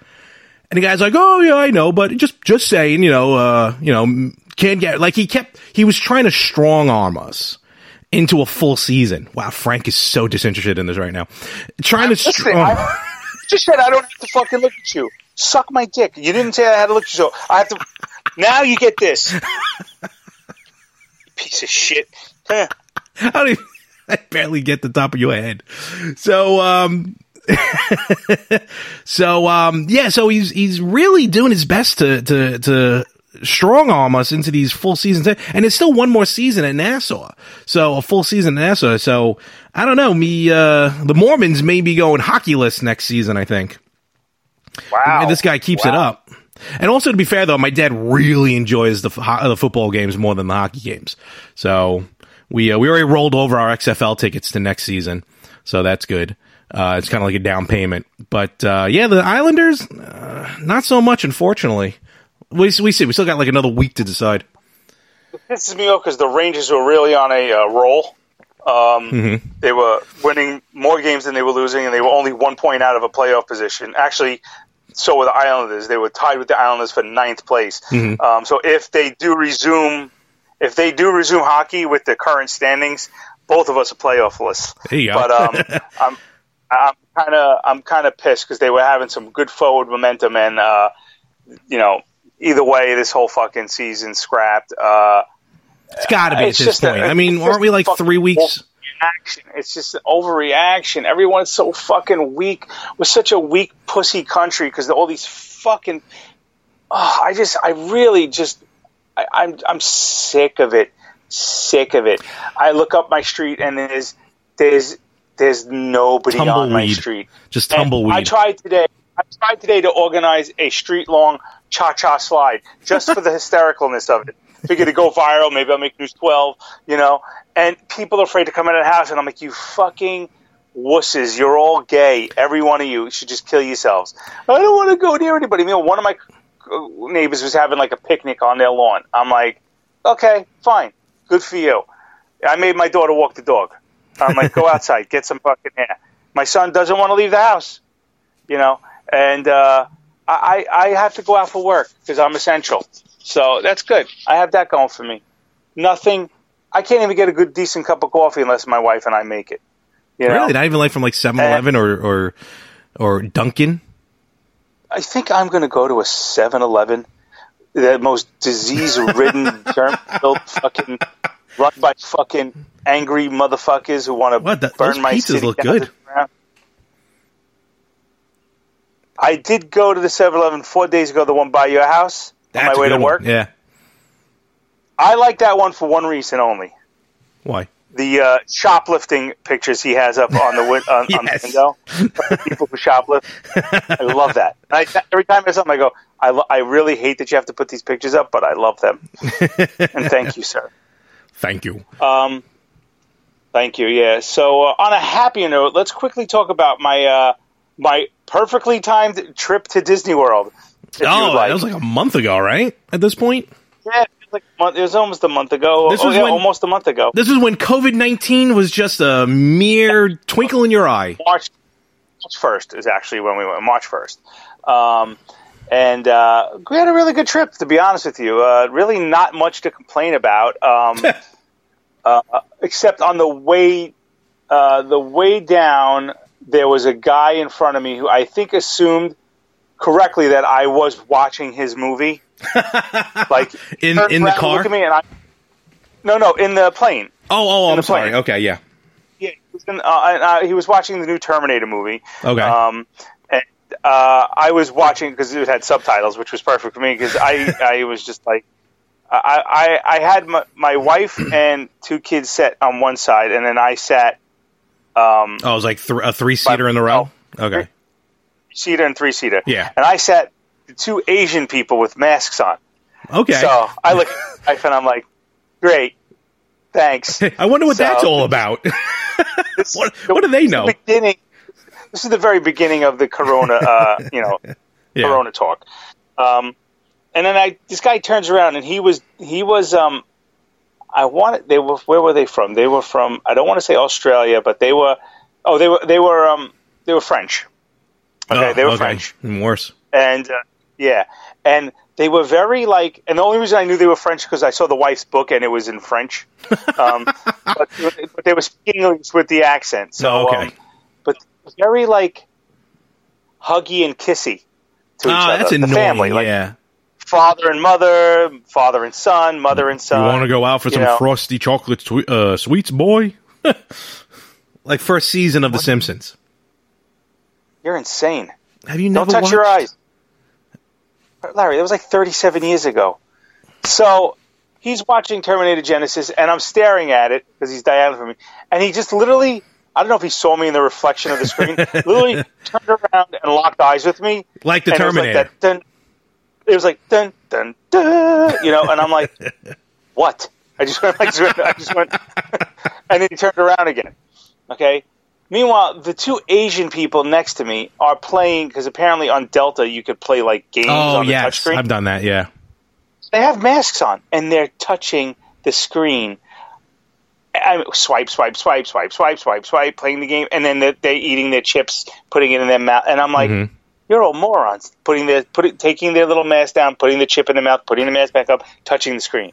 And the guy's like, oh, yeah, I know, but just just saying, you know, uh, you know, can't get, like, he kept, he was trying to strong arm us into a full season. Wow, Frank is so disinterested in this right now. Trying to Listen, strong I just said I don't have to fucking look at you. Suck my dick. You didn't say I had to look at you, so I have to. Now you get this. Piece of shit. Huh. I don't even, I barely get the top of your head. So, um, so, um, yeah, so he's, he's really doing his best to, to, to strong arm us into these full seasons. And it's still one more season at Nassau. So a full season at Nassau. So I don't know. Me, uh, the Mormons may be going hockeyless next season, I think. Wow. And this guy keeps wow. it up. And also, to be fair, though, my dad really enjoys the f- the football games more than the hockey games. So we uh, we already rolled over our X F L tickets to next season, so that's good. Uh, it's kind of like a down payment. But, uh, yeah, the Islanders, uh, not so much, unfortunately. We, we see. We still got, like, another week to decide. This is me off because the Rangers were really on a uh, roll. Um, mm-hmm. They were winning more games than they were losing, and they were only one point out of a playoff position. Actually, so were the Islanders. They were tied with the Islanders for ninth place. Mm-hmm. Um, so if they do resume, if they do resume hockey with the current standings, both of us are playoffless. There you go. But um, I'm I'm kind of I'm kind of pissed because they were having some good forward momentum, and uh, you know, either way, this whole fucking season scrapped. Uh, it's got to be at this point. A, I mean, aren't we like three weeks? Action. It's just an overreaction. Everyone's so fucking weak. We're such a weak pussy country because all these fucking. Oh, I just, I really just, I, I'm, I'm sick of it. Sick of it. I look up my street and there's, there's, there's nobody tumbleweed. on my street. Just tumbleweed. And I tried today. I tried today to organize a street long cha-cha slide just for the hystericalness of it. Figured to go viral. Maybe I'll make News twelve, you know. And people are afraid to come out of the house. And I'm like, you fucking wusses. You're all gay. Every one of you should just kill yourselves. I don't want to go near anybody. You know, one of my neighbors was having like a picnic on their lawn. I'm like, okay, fine. Good for you. I made my daughter walk the dog. I'm like, go outside. Get some fucking air. My son doesn't want to leave the house, you know. And uh, I, I have to go out for work because I'm essential. So that's good. I have that going for me. Nothing. I can't even get a good, decent cup of coffee unless my wife and I make it. You know? Really? Not even like from like seven eleven or, or or Dunkin'? I think I'm going to go to a seven eleven, the most disease-ridden, germ-filled fucking, run by fucking angry motherfuckers who want to burn my city. Those pizzas look good. I did go to the seven eleven four days ago, the one by your house. That's on my way to work. One. Yeah. I like that one for one reason only. Why? The uh, shoplifting pictures he has up on the win- on, yes. on the window. People who shoplift. I love that. I, every time I something, I go, I, lo- I really hate that you have to put these pictures up, but I love them. And thank you, sir. Thank you. Um, thank you, yeah. So uh, on a happier note, let's quickly talk about my uh, my perfectly timed trip to Disney World. Oh, like. That was like a month ago, right? At this point? Yeah. Like a month, it was almost a month ago. This oh, was yeah, when, almost a month ago. This was when COVID nineteen was just a mere twinkle in your eye. March, March first is actually when we went. March first. Um, and uh, we had a really good trip, to be honest with you. Uh, really not much to complain about. Um, uh, except on the way, uh, the way down, there was a guy in front of me who I think assumed correctly that I was watching his movie. Like in in the car, look at me and I, no, no, in the plane. Oh, oh, I'm sorry. Okay, yeah, yeah. He was, in, uh, I, I, he was watching the new Terminator movie. Okay, um, and uh, I was watching because it had subtitles, which was perfect for me because I, I was just like, I, I, I had my, my wife and two kids sat on one side, and then I sat. Um, oh, it was like th- a three-seater by, in the row. Oh, okay, seater and three-seater. Yeah, and I sat. Two Asian people with masks on. Okay. So I look at my wife and I'm like, great, thanks. I wonder what so, that's all about. This, what, the, what do they this know? The this is the very beginning of the Corona, uh, you know, yeah. Corona talk. Um, and then I, this guy turns around and he was, he was, um, I wanted, they were, where were they from? They were from, I don't want to say Australia, but they were, oh, they were, they were, um, they were French. Okay. Oh, they were okay. French. Even worse. And, uh, yeah, and they were very, like, and the only reason I knew they were French because I saw the wife's book and it was in French. Um, but, but they were speaking English with the accent. So, oh, okay. um, but very, like, huggy and kissy to each ah, other. That's the annoying, family, like, yeah. Father and mother, father and son, mother and son. You want to go out for some know? frosty chocolate tw- uh, sweets, boy? Like first season of The what? Simpsons. You're insane. Have you never Don't touch watched? Your eyes. Larry, that was like thirty-seven years ago. So he's watching Terminator Genisys, and I'm staring at it because he's diagonal from me. And he just literally, I don't know if he saw me in the reflection of the screen, literally turned around and locked eyes with me. Like the Terminator. It was like, that, dun, it was like dun, dun, dun, you know, and I'm like, what? I just went, I just went, I just went and then he turned around again. Okay. Meanwhile, the two Asian people next to me are playing, because apparently on Delta you could play like games oh, on the yes, touchscreen. Oh, yes, I've done that, yeah. They have masks on, and they're touching the screen. I mean, swipe, swipe, swipe, swipe, swipe, swipe, swipe, playing the game, and then they're, they're eating their chips, putting it in their mouth. And I'm like, mm-hmm. You're all morons, putting their, put it, taking their little mask down, putting the chip in their mouth, putting the mask back up, touching the screen.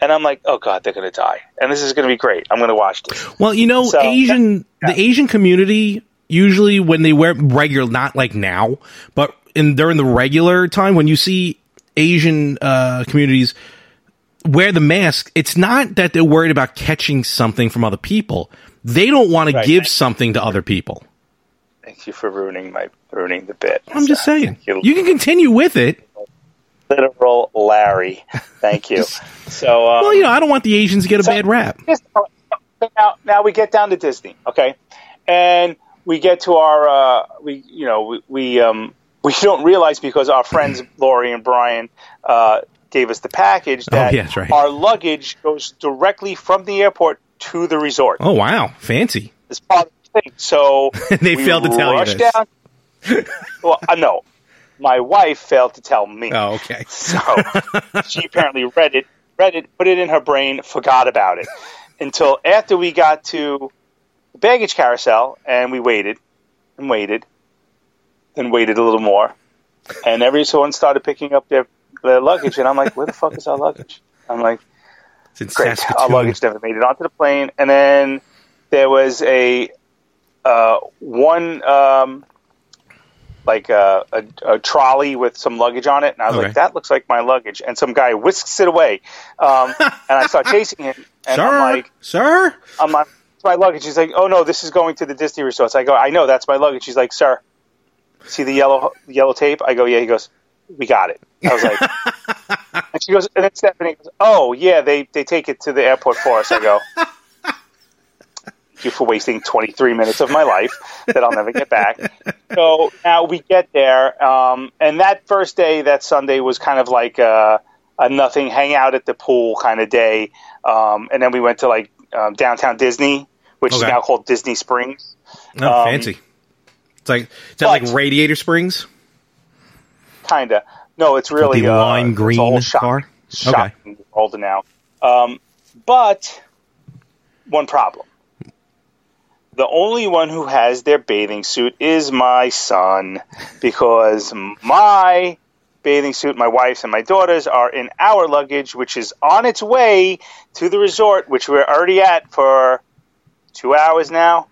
And I'm like, oh, God, they're going to die. And this is going to be great. I'm going to watch this. Well, you know, so, Asian yeah. the Asian community, usually when they wear regular, not like now, but in during the regular time, when you see Asian uh, communities wear the mask, it's not that they're worried about catching something from other people. They don't want right. to give something to other people. Thank you for ruining my ruining the bit. I'm so, just saying. You. you can continue with it. Literal Larry, thank you. So, um, well, you know, I don't want the Asians to get a so, bad rap. Now, now we get down to Disney, okay, and we get to our, uh, we, you know, we we, um, we don't realize because our friends Lori and Brian uh, gave us the package that oh, yes, right. our luggage goes directly from the airport to the resort. Oh wow, fancy! It's part of the thing. So they we failed to tell you this. Down. Well, I uh, know. My wife failed to tell me. Oh, okay. So she apparently read it, read it, put it in her brain, forgot about it until after we got to the baggage carousel and we waited and waited and waited a little more. And everyone started picking up their, their luggage. And I'm like, where the fuck is our luggage? I'm like, great. Our luggage never made it onto the plane. And then there was a uh, one um, – like a, a, a trolley with some luggage on it. And I was okay. like, that looks like my luggage. And some guy whisks it away. Um, and I start chasing him. And sir, I'm like, sir? I'm like, it's my luggage. He's like, oh, no, this is going to the Disney resorts. I go, I know, that's my luggage. He's like, sir, see the yellow yellow tape? I go, yeah. He goes, we got it. I was like, And she goes, and then Stephanie goes, oh, yeah, they, they take it to the airport for us. I go, thank you for wasting twenty-three minutes of my life that I'll never get back. So now we get there. Um, and that first day, that Sunday, was kind of like a, a nothing, hang out at the pool kind of day. Um, and then we went to like um, downtown Disney, which okay. is now called Disney Springs. Oh, um, fancy. It's like, is that but, like Radiator Springs? Kind of. No, it's really the lime uh, green all shop, car. Shop okay. Older now, um, but one problem: the only one who has their bathing suit is my son, because my bathing suit, my wife's, and my daughter's are in our luggage, which is on its way to the resort, which we're already at for two hours now.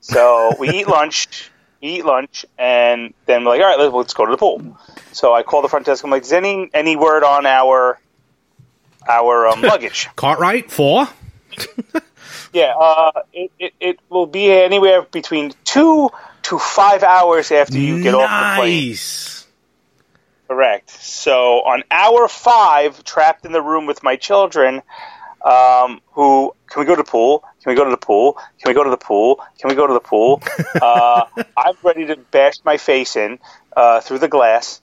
So we eat lunch. Eat lunch, and then we're like, all right, let's, let's go to the pool. So I call the front desk. I'm like, is any any word on our our um, luggage? Cartwright for? yeah, uh, it, it it will be anywhere between two to five hours after you get nice. off the plane. Nice. Correct. So on hour five, trapped in the room with my children, um, who can we go to the pool? Can we go to the pool? Can we go to the pool? Can we go to the pool? Uh, I'm ready to bash my face in uh, through the glass.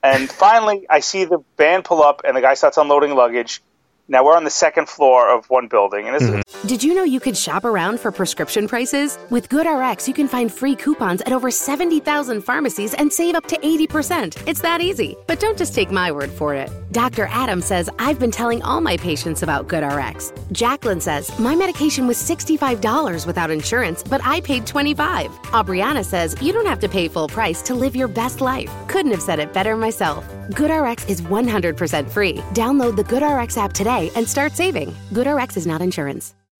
And finally, I see the van pull up, and the guy starts unloading luggage. Now, we're on the second floor of one building. And this mm-hmm. is- Did you know you could shop around for prescription prices? With GoodRx, you can find free coupons at over seventy thousand pharmacies and save up to eighty percent. It's that easy. But don't just take my word for it. Doctor Adam says, I've been telling all my patients about GoodRx. Jacqueline says, my medication was sixty-five dollars without insurance, but I paid twenty-five dollars. Aubriana says, you don't have to pay full price to live your best life. Couldn't have said it better myself. GoodRx is one hundred percent free. Download the GoodRx app today and start saving. GoodRx is not insurance.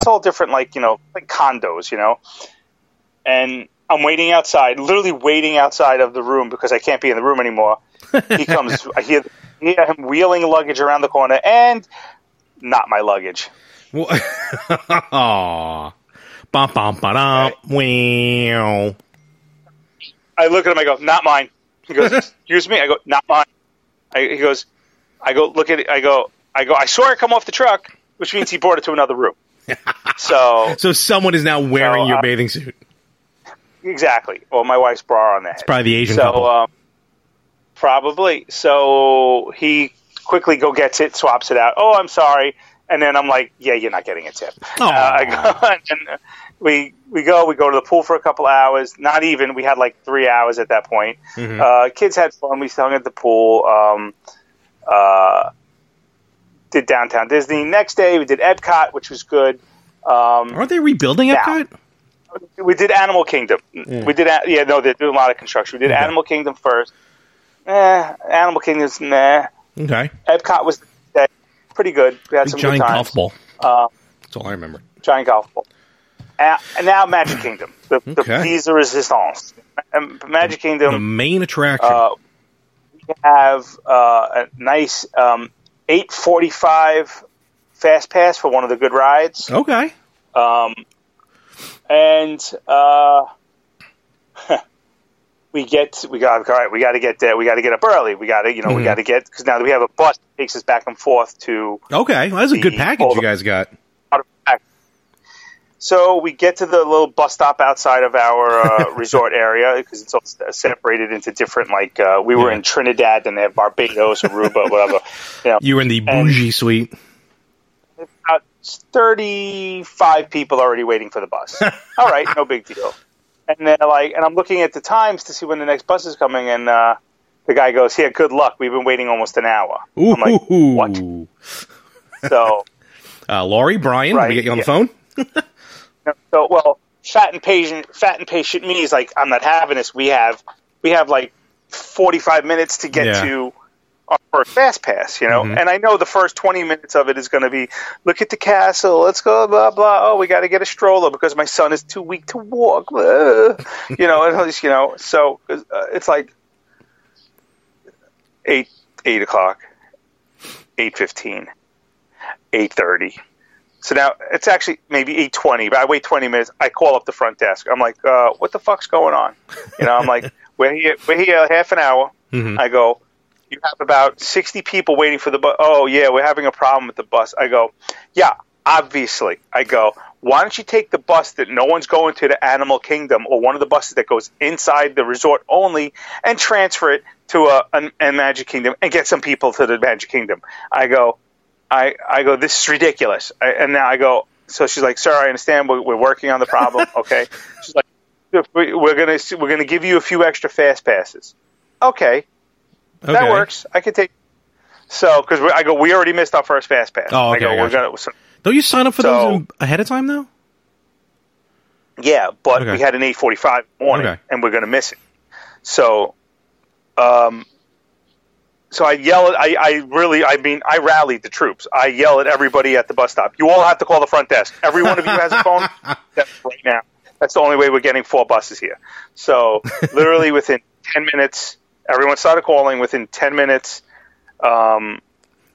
It's all different, like, you know, like condos, you know. And I'm waiting outside, literally waiting outside of the room because I can't be in the room anymore. He comes, I hear, hear him wheeling luggage around the corner, and not my luggage. Well, aw. Bum, bum, ba-dum. Right. I look at him, I go, not mine. He goes, excuse me? I go, not mine. I, he goes, I go, look at it, I go, I go, I saw it come off the truck, which means he brought it to another room. So, so someone is now wearing so, uh, your bathing suit. Exactly. Well, my wife's bra on that. It's probably the Asian so, couple. Um, probably. So he quickly go gets it, swaps it out. Oh, I'm sorry. And then I'm like, yeah, you're not getting a tip. Uh, I go, and then we we go. We go to the pool for a couple hours. Not even. We had like three hours at that point. Mm-hmm. Uh, kids had fun. We hung at the pool. Um, uh, did downtown Disney. Next day, we did Epcot, which was good. Um, Aren't they rebuilding Epcot? Now, we did Animal Kingdom. Yeah. We did, yeah, no, they're doing a lot of construction. We did okay. Animal Kingdom first. Eh, Animal Kingdom's nah. Okay. Epcot was eh, pretty good. We had some giant good times. Golf ball. Um, That's all I remember. Giant golf ball. Uh, and now Magic Kingdom, the, okay. the piece de resistance. Magic Kingdom, the main attraction. Uh, we have uh, a nice. Um, eight forty-five fast pass for one of the good rides. Okay. Um, and uh, we get we got all right. We got to get there. We got to get up early. We got to you know mm-hmm. we got to get because now that we have a bus that takes us back and forth to. Okay, well, that's the, a good package you guys got. So we get to the little bus stop outside of our uh, resort area because it's all separated into different, like, uh, we were yeah. in Trinidad, and they have Barbados, Aruba, whatever. You know. You were in the bougie and suite. About thirty-five people already waiting for the bus. All right, no big deal. And then, like, and I'm looking at the times to see when the next bus is coming, and uh, the guy goes, yeah, good luck. We've been waiting almost an hour. Ooh. I'm like, what? So, uh, Laurie, Brian, right, did we get you on yeah. the phone? So, well, fat and patient, fat and patient me is like, I'm not having this. We have, we have like forty-five minutes to get yeah. to for a fast pass, you know. Mm-hmm. And I know the first twenty minutes of it is going to be, look at the castle, let's go, blah, blah. Oh, we got to get a stroller because my son is too weak to walk. Blah. You know, at least, you know. So uh, it's like eight, eight o'clock, eight fifteen, eight thirty. So now it's actually maybe eight twenty, but I wait twenty minutes. I call up the front desk. I'm like, uh, what the fuck's going on? You know, I'm like, we're here, we're here half an hour. Mm-hmm. I go, you have about sixty people waiting for the bus. Oh, yeah, we're having a problem with the bus. I go, yeah, obviously. I go, why don't you take the bus that no one's going to the Animal Kingdom or one of the buses that goes inside the resort only and transfer it to a, a, a Magic Kingdom and get some people to the Magic Kingdom. I go, I, I go, this is ridiculous. I, and now I go, so she's like, sir, I understand. We're, we're working on the problem. Okay. She's like, we're going to we're gonna give you a few extra fast passes. Okay. Okay. That works. I can take. So, because I go, we already missed our first fast pass. Oh, okay. I go, we're gonna, so, don't you sign up for so, those ahead of time, though? Yeah, but okay. We had an eight forty-five morning, okay. And we're going to miss it. So, um, so I yell at, I, I really, I mean, I rallied the troops. I yell at everybody at the bus stop. You all have to call the front desk. Every one of you has a phone right now. That's the only way we're getting four buses here. So, literally within ten minutes... Everyone started calling within ten minutes. Um,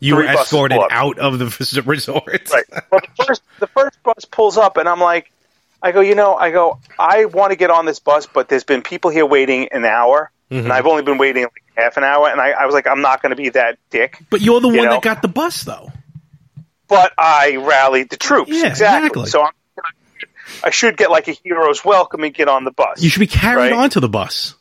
you were escorted out of the resort. Right. Well, the first, the first bus pulls up, and I'm like, I go, you know, I go, I want to get on this bus, but there's been people here waiting an hour, mm-hmm. and I've only been waiting like half an hour, and I, I was like, I'm not going to be that dick. But you're the you one know? that got the bus, though. But I rallied the troops, yeah, exactly. exactly. So I'm, I should get like a hero's welcome and get on the bus. You should be carried right? onto the bus.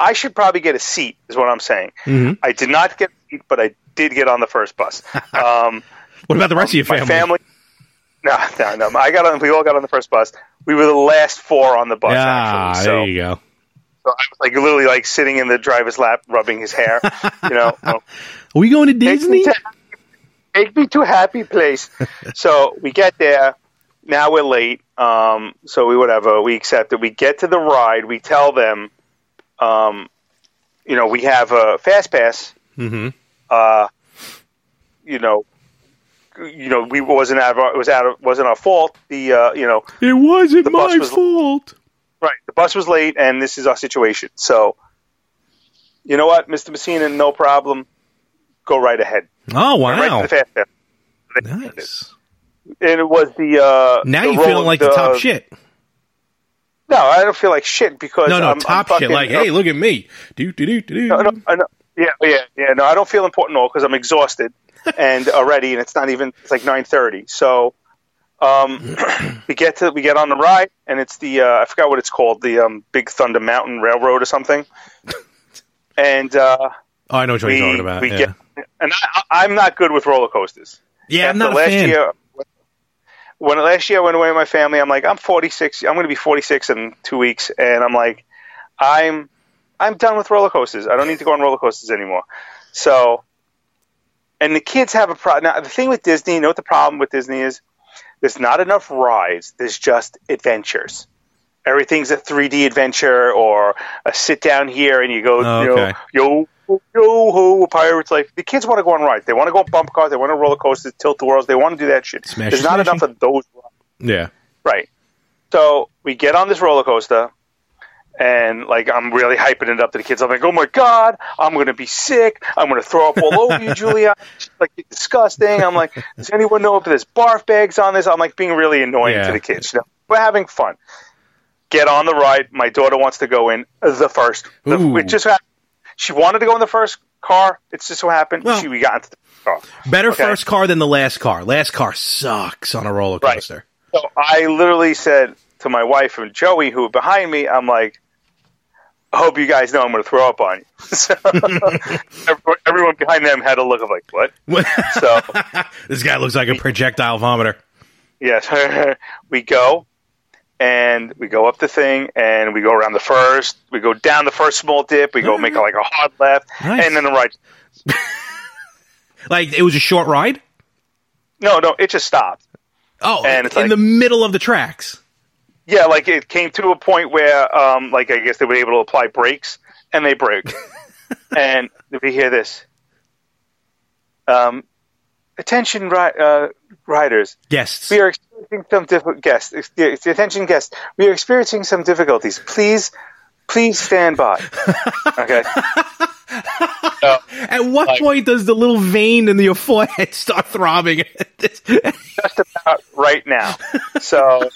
I should probably get a seat, is what I'm saying. Mm-hmm. I did not get a seat, but I did get on the first bus. Um, what about the rest um, of your family? My family? No, no, no. I got on. We all got on the first bus. We were the last four on the bus. Ah, actually. So, there you go. So I was like literally like sitting in the driver's lap, rubbing his hair. You know, um, are we going to Disney? Take me to, take me to a happy place. So we get there. Now we're late. Um, so we whatever we accept it. We get to the ride. We tell them. Um, you know, we have a fast pass, mm-hmm. uh, you know, you know, we wasn't out of our, it was out of, wasn't our fault. The, uh, you know, it wasn't my was fault, late. Right? The bus was late and this is our situation. So, you know what, Mister Messina, no problem. Go right ahead. Oh, wow. Right to the fast pass. Nice. And it was the, uh, now the you feel like the, the top shit. No, I don't feel like shit because no, no, I'm, top I'm fucking, shit. Like, you know, hey, look at me. Do do do do. No, no, no, yeah, yeah, yeah. No, I don't feel important at all because I'm exhausted and already, and it's not even. It's like nine thirty. So, um, we get to we get on the ride, and it's the uh, I forgot what it's called, the um, Big Thunder Mountain Railroad or something. And uh, oh, I know what we, you're talking about. We yeah. get, and I, I'm not good with roller coasters. Yeah, After I'm not last a fan. Year, When last year I went away with my family, I'm like, I'm forty-six. I'm going to be forty-six in two weeks, and I'm like, I'm, I'm done with roller coasters. I don't need to go on roller coasters anymore. So, and the kids have a problem. Now the thing with Disney, you know what the problem with Disney is? There's not enough rides. There's just adventures. Everything's a three D adventure or a sit down here and you go, oh, okay. you know, yo. Yo-ho, Pirates Life. The kids want to go on rides. They want to go on bump cars. They want to roller coasters, tilt-a-whirls. They want to do that shit. Smash, There's not enough of those rides. Yeah. Right. So we get on this roller coaster, and like I'm really hyping it up to the kids. I'm like, oh, my God, I'm going to be sick. I'm going to throw up all over you, Julia. She's like, it's disgusting. I'm like, does anyone know if there's barf bags on this? I'm like being really annoying yeah. to the kids. You know? We're having fun. Get on the ride. My daughter wants to go in the first. The, we just happened. She wanted to go in the first car. It's just so happened. Well, she, we got into the car. Better okay. first car than the last car. Last car sucks on a roller coaster. Right. So I literally said to my wife and Joey, who were behind me, I'm like, I hope you guys know I'm going to throw up on you. So everyone behind them had a look of like, what? So this guy looks like a projectile vomiter. Yes. We go. And we go up the thing, and we go around the first. We go down the first small dip. We go make like a hard left, nice. And then a right. Like it was a short ride? No, no, it just stopped. Oh, and it's in like, the middle of the tracks. Yeah, like it came to a point where, um, like I guess they were able to apply brakes, and they broke. And we hear this. Um, attention, ri- uh, riders. Guests. We are experiencing some diffi- guests. It's the, it's the attention guests. We are experiencing some difficulties. Please, please stand by. Okay. So, at what like, point does the little vein in your forehead start throbbing? Just about right now. So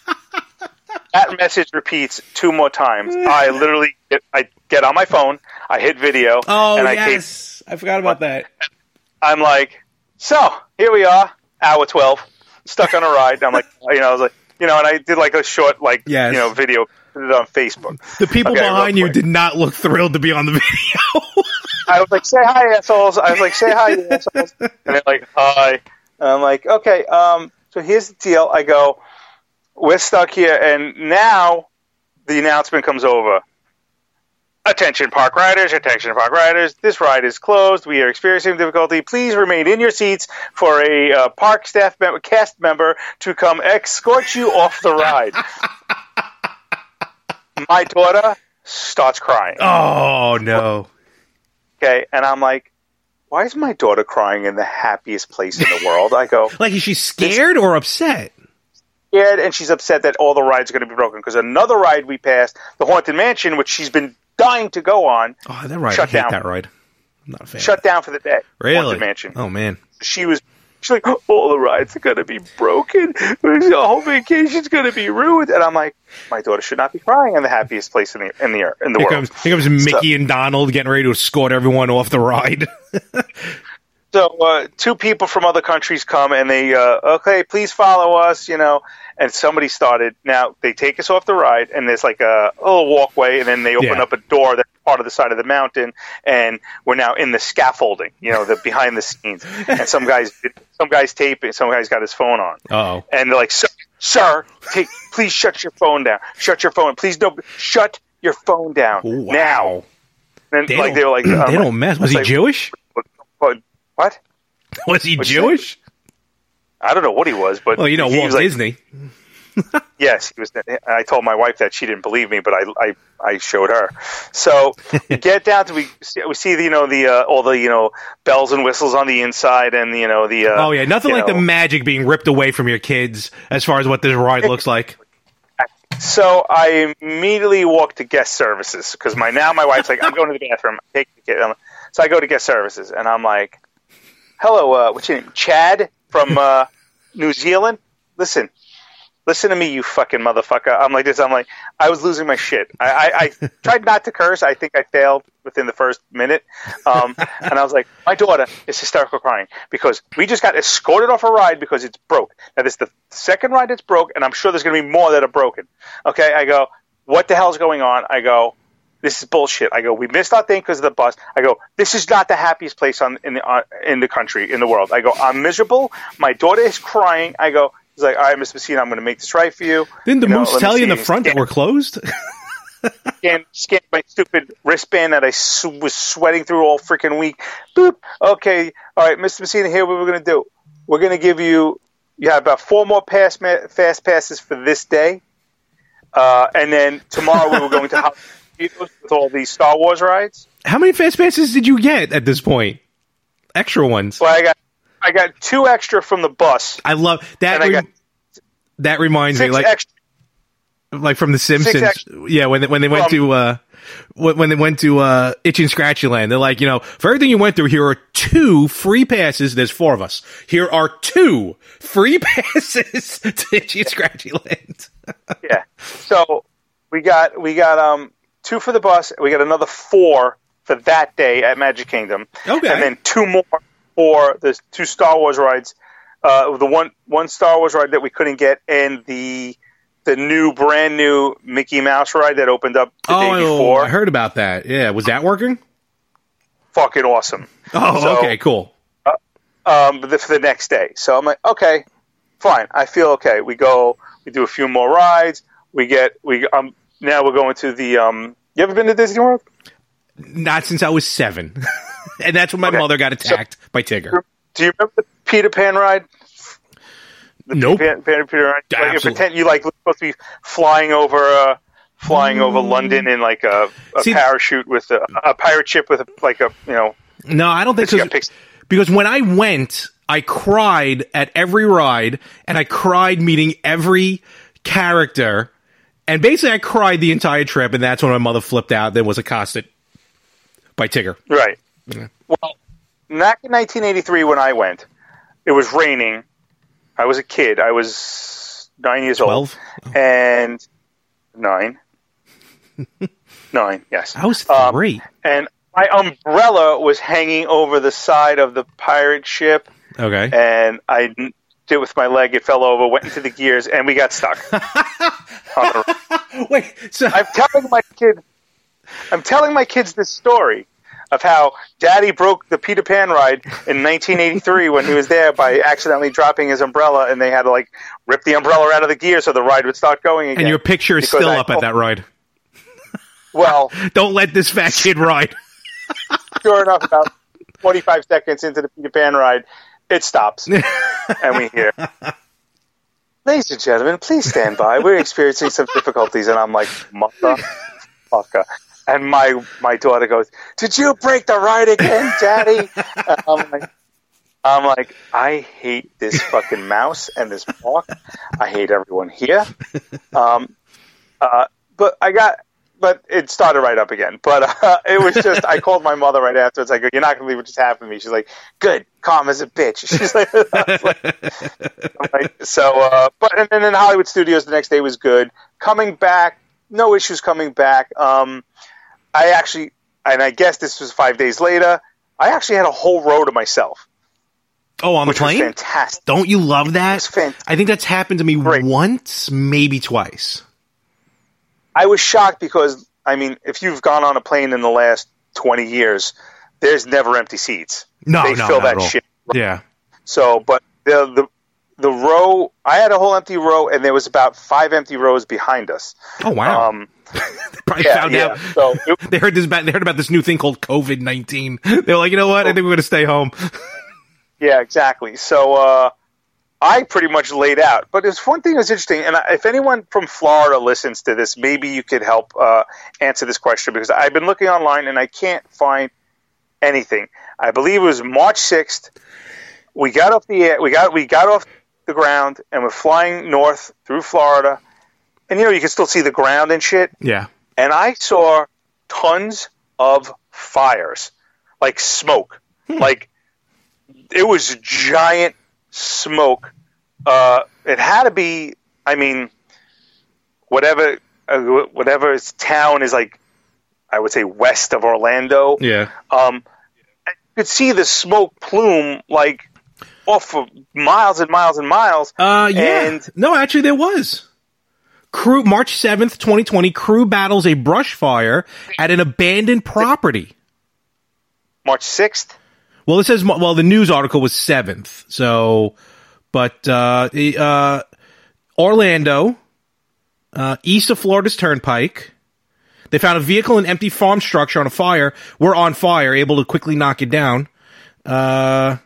that message repeats two more times. I literally get, I get on my phone, I hit video. Oh, and I yes. Keep, I forgot about that. I'm like, so here we are, hour twelve, stuck on a ride. And I'm like, you know, I was like, you know, and I did like a short, like, yes. you know, video on Facebook. The people okay, behind you did not look thrilled to be on the video. I was like, say hi, assholes. I was like, say hi, you assholes. And they're like, hi. And I'm like, okay, um, so here's the deal. I go, we're stuck here, and now the announcement comes over. Attention, park riders. Attention, park riders. This ride is closed. We are experiencing difficulty. Please remain in your seats for a uh, park staff member, cast member to come escort you off the ride. My daughter starts crying. Oh, no. Okay, and I'm like, why is my daughter crying in the happiest place in the world? I go... like, is she scared or upset? Scared, and she's upset that all the rides are going to be broken, because another ride we passed, the Haunted Mansion, which she's been dying to go on, oh, that ride, shut I hate down. that ride. I'm not a fan. Shut down for the day. Really? Haunted Mansion. Oh, man. She was... she's like, oh, all the rides are going to be broken. The whole vacation's going to be ruined. And I'm like, my daughter should not be crying in the happiest place in the in the, in the here world. Comes, here comes Mickey so, and Donald getting ready to escort everyone off the ride. So uh, two people from other countries come, and they, uh, okay, please follow us, you know. And somebody started. Now, they take us off the ride, and there's like a, a little walkway, and then they open yeah. up a door that's part of the side of the mountain, and we're now in the scaffolding, you know, the behind the scenes. And some guy's, some guy's taping, some guy's got his phone on. Uh-oh. And they're like, sir, sir take, please shut your phone down. Shut your phone. Please don't. Shut your phone down wow. now. And they like they were like, um, they don't mess. Was he like, Jewish? What? Was he What'd Jewish? I don't know what he was, but well, you know, Walt Disney. Like, yes, he was. I told my wife that she didn't believe me, but I, I, I showed her. So we get down to we see, we see the, you know the uh, all the you know bells and whistles on the inside, and the, you know the uh, oh yeah, nothing like know. the magic being ripped away from your kids as far as what this ride looks like. So I immediately walk to guest services because my now my wife's like, I'm going to the bathroom. Take the kid. So I go to guest services, and I'm like, hello, uh, what's your name, Chad? From uh, New Zealand, listen, listen to me, you fucking motherfucker. I'm like this. I'm like, I was losing my shit. I, I, I tried not to curse. I think I failed within the first minute. Um, and I was like, my daughter is hysterical crying because we just got escorted off a ride because it's broke. Now, this is the second ride that's broke, and I'm sure there's going to be more that are broken. Okay, I go, what the hell's going on? I go, this is bullshit. I go, we missed our thing because of the bus. I go, this is not the happiest place on in the uh, in the country, in the world. I go, I'm miserable. My daughter is crying. I go, he's like, all right, Miss Messina, I'm going to make this right for you. Didn't the you know, moose tell you in the front scan, that we're closed? Scan, scan my stupid wristband that I su- was sweating through all freaking week. Boop. Okay. All right, Miss Messina, here what we're going to do. We're going to give you, you have about four more pass ma- fast passes for this day. Uh, and then tomorrow we were going to house. With all these Star Wars rides. How many fast passes did you get at this point? Extra ones. Well, I got I got two extra from the bus. I love that. Re- I got that reminds me, like extra. like from The Simpsons. Yeah, when they, when they went um, to uh, when they went to uh, Itchy and Scratchy Land, they're like, you know, for everything you went through, here are two free passes. There's four of us. Here are two free passes to Itchy and Scratchy Land. Yeah. So we got we got um. two for the bus. We got another four for that day at Magic Kingdom. Okay. And then two more for the two Star Wars rides. Uh, the one one Star Wars ride that we couldn't get, and the the new brand new Mickey Mouse ride that opened up the oh, day before. I heard about that. Yeah, was that working? Fucking awesome. Oh, so, okay, cool. Uh, um, but the, for the next day, so I'm like, okay, fine. I feel okay. We go. We do a few more rides. We get we um. Now we're going to the. Um, you ever been to Disney World? Not since I was seven, and that's when my okay. mother got attacked so, by Tigger. Do you remember the Peter Pan ride? The nope. Peter Pan, Peter Pan ride. Like, pretend you like supposed to be flying over, uh, flying mm. over London in like a, a See, parachute with a, a pirate ship with a, like a you know. No, I don't think so. Because when I went, I cried at every ride, and I cried meeting every character. And basically, I cried the entire trip, and that's when my mother flipped out. Then was accosted by Tigger. Right. Yeah. Well, back in nineteen eighty-three, when I went, it was raining. I was a kid. I was nine years Twelve? old. Oh. And nine. nine, yes. I was three. Um, and my umbrella was hanging over the side of the pirate ship. Okay. And I did it with my leg. It fell over, went into the gears, and we got stuck. Wait, so I'm telling my kid, I'm telling my kids this story of how Daddy broke the Peter Pan ride in nineteen eighty-three when he was there by accidentally dropping his umbrella, and they had to like rip the umbrella out of the gear so the ride would start going again. And your picture is still I, up at oh, that ride. Well, don't let this fat kid ride. Sure enough, about forty-five seconds into the Peter Pan ride, it stops, and we hear, "Ladies and gentlemen, please stand by. We're experiencing some difficulties." And I'm like, motherfucker. And my, my daughter goes, "Did you break the ride again, Daddy?" And I'm like, I'm like, I hate this fucking mouse and this park. I hate everyone here. Um, uh, but I got, but it started right up again. But uh, it was just, I called my mother right afterwards. I go, "You're not going to believe what just happened to me." She's like, "Good, calm as a bitch." She's like, like, like so, uh, but and then in Hollywood Studios the next day was good. Coming back, no issues coming back. Um, I actually, and I guess this was five days later, I actually had a whole row to myself. Oh, on the plane? Fantastic. Don't you love that? I think that's happened to me Great. once, maybe twice. I was shocked because, I mean, if you've gone on a plane in the last twenty years, there's never empty seats. No, they no, fill that shit. Right? Yeah. So, but the, the the row, I had a whole empty row, and there was about five empty rows behind us. Oh, wow. Um, they probably yeah, found yeah. out. So it, they heard this about, they heard about this new thing called COVID nineteen. They were like, "You know what? I think we're going to stay home." Yeah, exactly. So uh, I pretty much laid out. But there's one thing that's interesting, and I, if anyone from Florida listens to this, maybe you could help uh, answer this question, because I've been looking online and I can't find anything. I believe it was March sixth. We got off the air, we got we got off the ground, and we're flying north through Florida. And, you know, you can still see the ground and shit. Yeah. And I saw tons of fires, like smoke. Hmm. Like, it was giant smoke. Uh, it had to be, I mean, whatever uh, whatever town is, like, I would say west of Orlando. Yeah. Um, you could see the smoke plume, like, off for miles and miles and miles. Uh, yeah. And no, actually, there was. Crew March seventh, twenty twenty, crew battles a brush fire at an abandoned property. March sixth? Well, it says, well, the news article was seventh. So, but uh, uh, Orlando, uh, east of Florida's Turnpike, they found a vehicle and empty farm structure on a fire. We're on fire, able to quickly knock it down. Uh,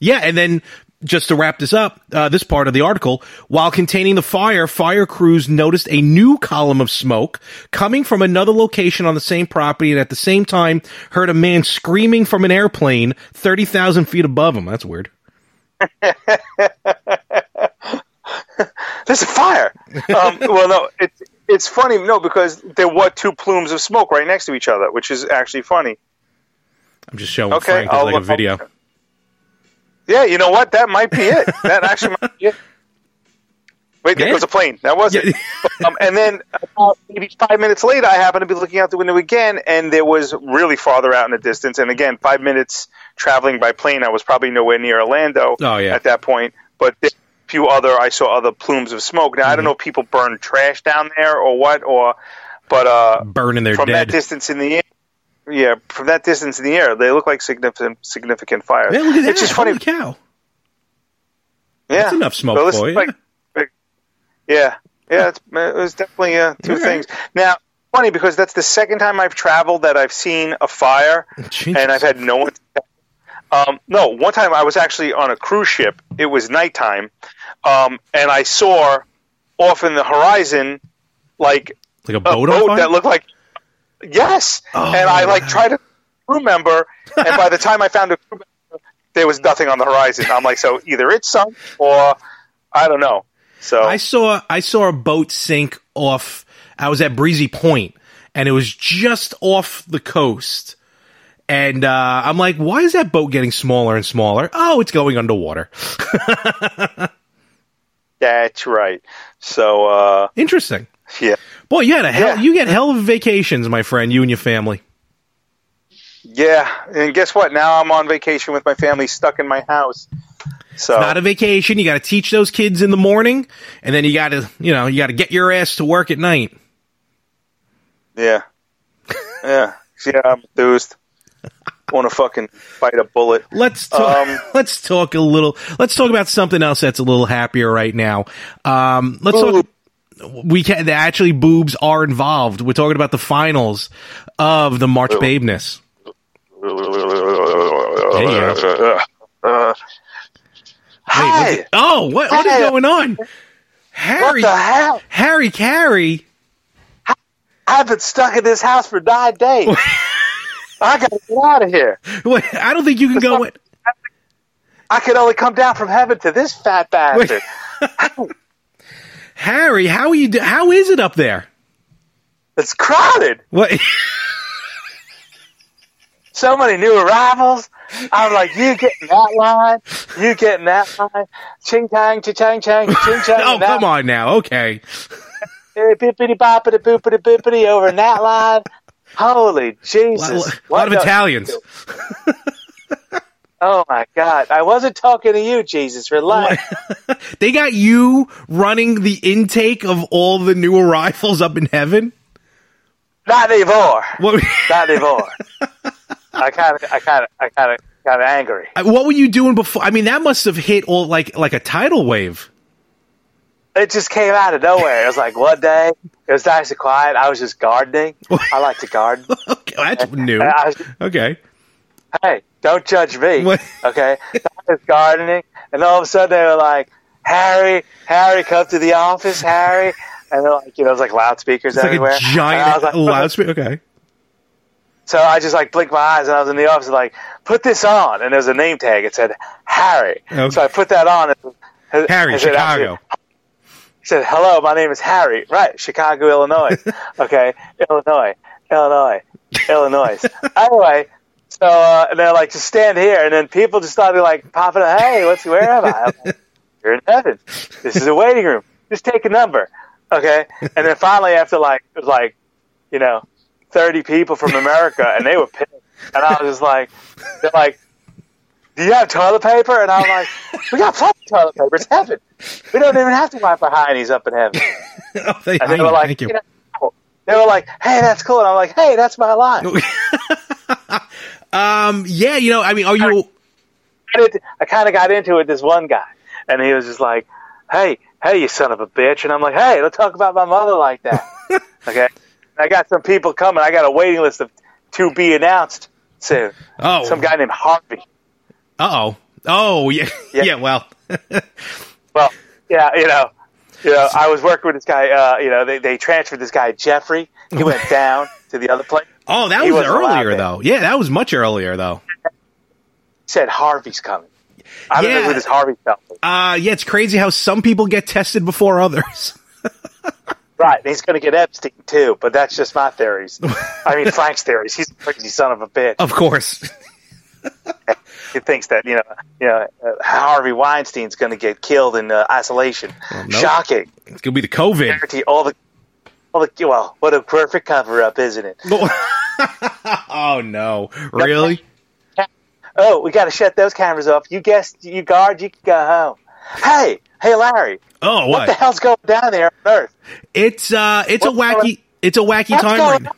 yeah, and then... Just to wrap this up, uh, this part of the article, while containing the fire, fire crews noticed a new column of smoke coming from another location on the same property, and at the same time heard a man screaming from an airplane thirty thousand feet above him. That's weird. There's a fire. Um, well, no, it, it's funny, no, because there were two plumes of smoke right next to each other, which is actually funny. I'm just showing okay, Frank I'll like look, a video. I'll- Yeah, you know what? That might be it. That actually might be it. Wait, there yeah. goes a plane. That was it. Um, and then about maybe five minutes later, I happened to be looking out the window again, and there was really farther out in the distance. And again, five minutes traveling by plane, I was probably nowhere near Orlando oh, yeah. at that point. But there were a few other, I saw other plumes of smoke. Now, mm-hmm. I don't know if people burn trash down there or what, or but uh, burning their from dead. that distance in the air. Yeah, from that distance in the air, they look like significant significant fires. Yeah, look at that. It's just funny. Holy cow. Yeah. That's enough smoke so for you. Like, like, yeah. Yeah, it's, it was definitely uh, two yeah. things. Now, funny, because that's the second time I've traveled that I've seen a fire, Jesus. and I've had no one. Um, no, one time I was actually on a cruise ship. It was nighttime, um, and I saw off in the horizon, like, like a boat, a boat that looked like... Yes, oh, and I like wow. try to crew member, and by the time I found a crew member, there was nothing on the horizon. I'm like, so either it sunk or I don't know. So I saw I saw a boat sink off. I was at Breezy Point, and it was just off the coast. And uh, I'm like, why is that boat getting smaller and smaller? Oh, it's going underwater. That's right. So uh, interesting. Yeah, boy, you had a hell. Yeah. You get hell of vacations, my friend. You and your family. Yeah, and guess what? Now I'm on vacation with my family, stuck in my house. So it's not a vacation. You got to teach those kids in the morning, and then you got to, you know, you got to get your ass to work at night. Yeah, yeah. Yeah, I'm enthused. Want to fucking bite a bullet. Let's talk, um, let's talk a little. Let's talk about something else that's a little happier right now. Um, let's boob. talk. We can actually boobs are involved. We're talking about the finals of the March Babeness. Hey, uh, hi. Wait, oh, what what hi. is going on, Harry? What the hell, Harry Carey? I've been stuck in this house for nine days. I gotta get out of here. Wait, I don't think you can go. With... I could only come down from heaven to this fat bastard. Harry, how are you? Do- how is it up there? It's crowded. What? So many new arrivals. I'm like, you get in that line, you get in that line. Ching tang, ching chang, ching chang. Oh, come on now. Okay. Bippity boppity boopity bippity over in that line. Holy Jesus. A lot, a lot of Italians. Oh, my God. I wasn't talking to you, Jesus. Relax. They got you running the intake of all the new arrivals up in heaven? Not anymore. What? Not anymore. I kind of I kind of, I kind of, got angry. What were you doing before? I mean, that must have hit all like like a tidal wave. It just came out of nowhere. It was like one day, it was nice and quiet. I was just gardening. I like to garden. Okay, well, that's new. Just, okay. Hey, don't judge me. What? Okay. So I was gardening, and all of a sudden they were like, Harry, Harry, come to the office, Harry. And they're like, you know, it was like loudspeakers it's everywhere. Like a giant like, loudspeaker. Okay. So I just like blinked my eyes, and I was in the office, like, put this on. And there was a name tag. It said, Harry. Okay. So I put that on. And, Harry, and Chicago. Said, said, hello, my name is Harry. Right, Chicago, Illinois. Okay, Illinois, Illinois, Illinois. Anyway, so uh, and they're like, just stand here. And then people just started like popping up, hey, let's see, where am I? I'm like, you're in heaven. This is a waiting room. Just take a number. Okay? And then finally, after like, like you know, thirty people from America, and they were pissed. And I was just like, they're like, do you have toilet paper? And I'm like, we got plenty of toilet paper. It's heaven. We don't even have to wipe our heinies up in heaven. Oh, they, and they were like, you. You know, they were like, hey, that's cool. And I'm like, hey, that's my life. um, yeah, you know, I mean, are you? I, I kind of got into it with this one guy, and he was just like, hey, hey, you son of a bitch. And I'm like, hey, don't talk about my mother like that. Okay. And I got some people coming. I got a waiting list of to be announced soon. Oh, some guy named Harvey. Uh-oh. Oh, yeah. Yeah, yeah well. Well, yeah, you know, you know, I was working with this guy. Uh, you know, they, they transferred this guy, Jeffrey. He went down to the other place. Oh, that he was earlier, though. Yeah, that was much earlier, though. He said Harvey's coming. I don't yeah. know who this Harvey's coming. Uh, yeah, it's crazy how some people get tested before others. Right, he's going to get Epstein, too, but that's just my theories. I mean, Frank's theories. He's a crazy son of a bitch. Of course. He thinks that you know, you know, uh, Harvey Weinstein's going to get killed in uh, isolation. Well, nope. Shocking! It's going to be the COVID. Guarantee all the, all the. Well, what a perfect cover-up, isn't it? Oh no! Really? Oh, we got to shut those cameras off. You guessed, you guard, you can go home. Hey, hey, Larry. Oh, what, what the hell's going down there on Earth? It's uh, it's What's a wacky, going? it's a wacky What's time right now.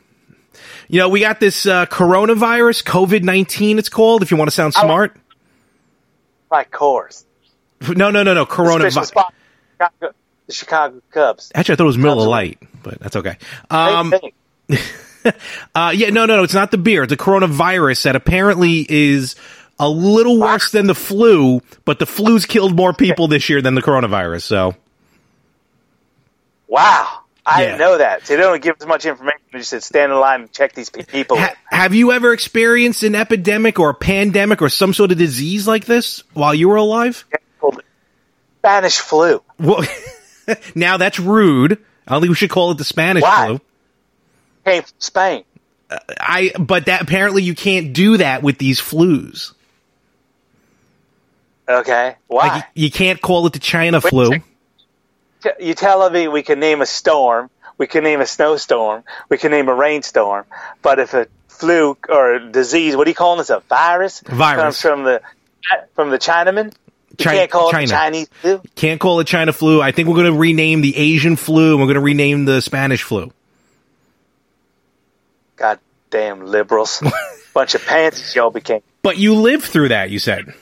You know, we got this uh, coronavirus, COVID nineteen, it's called, if you want to sound smart. Like Coors. No, no, no, no, coronavirus. The, the Chicago Cubs. Actually, I thought it was Miller Lite, but that's okay. Um, uh, yeah, no, no, no, it's not the beer. It's the coronavirus that apparently is a little worse than the flu, but the flu's killed more people this year than the coronavirus, so. Wow. I yeah. know that. They don't give as much information. They just said, stand in line and check these people. Ha- have you ever experienced an epidemic or a pandemic or some sort of disease like this while you were alive? Spanish flu. Well, now that's rude. I don't think we should call it the Spanish Why? flu. Came from Spain. Uh, I, but that apparently you can't do that with these flus. Okay. Why? Like, you, you can't call it the China Wait, flu. You're telling me we can name a storm, we can name a snowstorm, we can name a rainstorm, but if a flu or a disease, what do you call this, a virus? Virus. Comes from the, from the Chinaman? You China, can't call China. it Chinese flu? Can't call it China flu. I think we're going to rename the Asian flu, and we're going to rename the Spanish flu. Goddamn liberals. Bunch of pansies y'all became. But you lived through that, you said.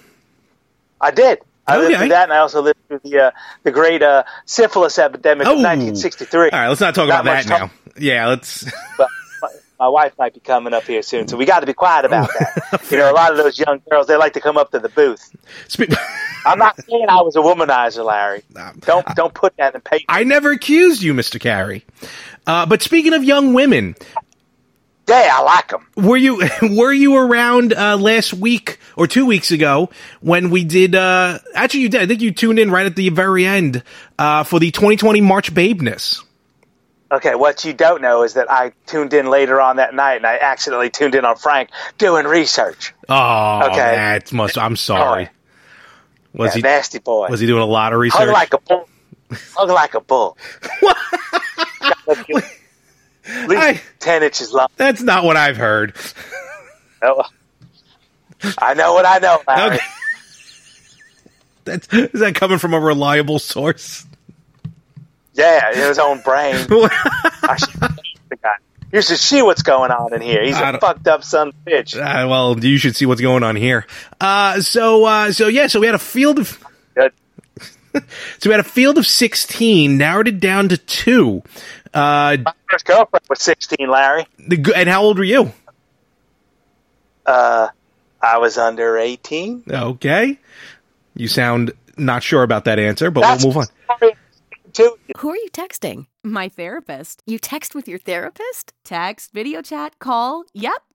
I did. I okay. lived through that, and I also lived through the uh, the great uh, syphilis epidemic oh. of nineteen sixty-three. All right, let's not talk not about that talk. now. Yeah, let's... But my, my wife might be coming up here soon, so we got to be quiet about that. You know, a lot of those young girls, they like to come up to the booth. Spe- I'm not saying I was a womanizer, Larry. Nah, don't I, don't put that in paper. I never accused you, Mister Carey. Uh, but speaking of young women... Yeah, I like them. Were you were you around uh, last week or two weeks ago when we did? Uh, actually, you did. I think you tuned in right at the very end uh, for the twenty twenty March Babeness. Okay, what you don't know is that I tuned in later on that night, and I accidentally tuned in on Frank doing research. Oh, okay, that must. I'm sorry. Was yeah, he nasty boy? Was he doing a lot of research? Hung like a bull. Hung like a bull. What? At least I, ten inches long. That's not what I've heard. No. I know what I know, Larry. Okay. That's, is that coming from a reliable source? Yeah, in his own brain. I should the guy. You should see what's going on in here. He's a fucked up son of a bitch. Uh, well, you should see what's going on here. Uh, so, uh, so yeah, so we had a field of... Good. So we had a field of sixteen, narrowed it down to two. Uh, My first girlfriend was sixteen, Larry. The, and how old were you? Uh, I was under eighteen. Okay. You sound not sure about that answer, but That's we'll move on. Who are you texting? My therapist. You text with your therapist? Text, video chat, call. Yep.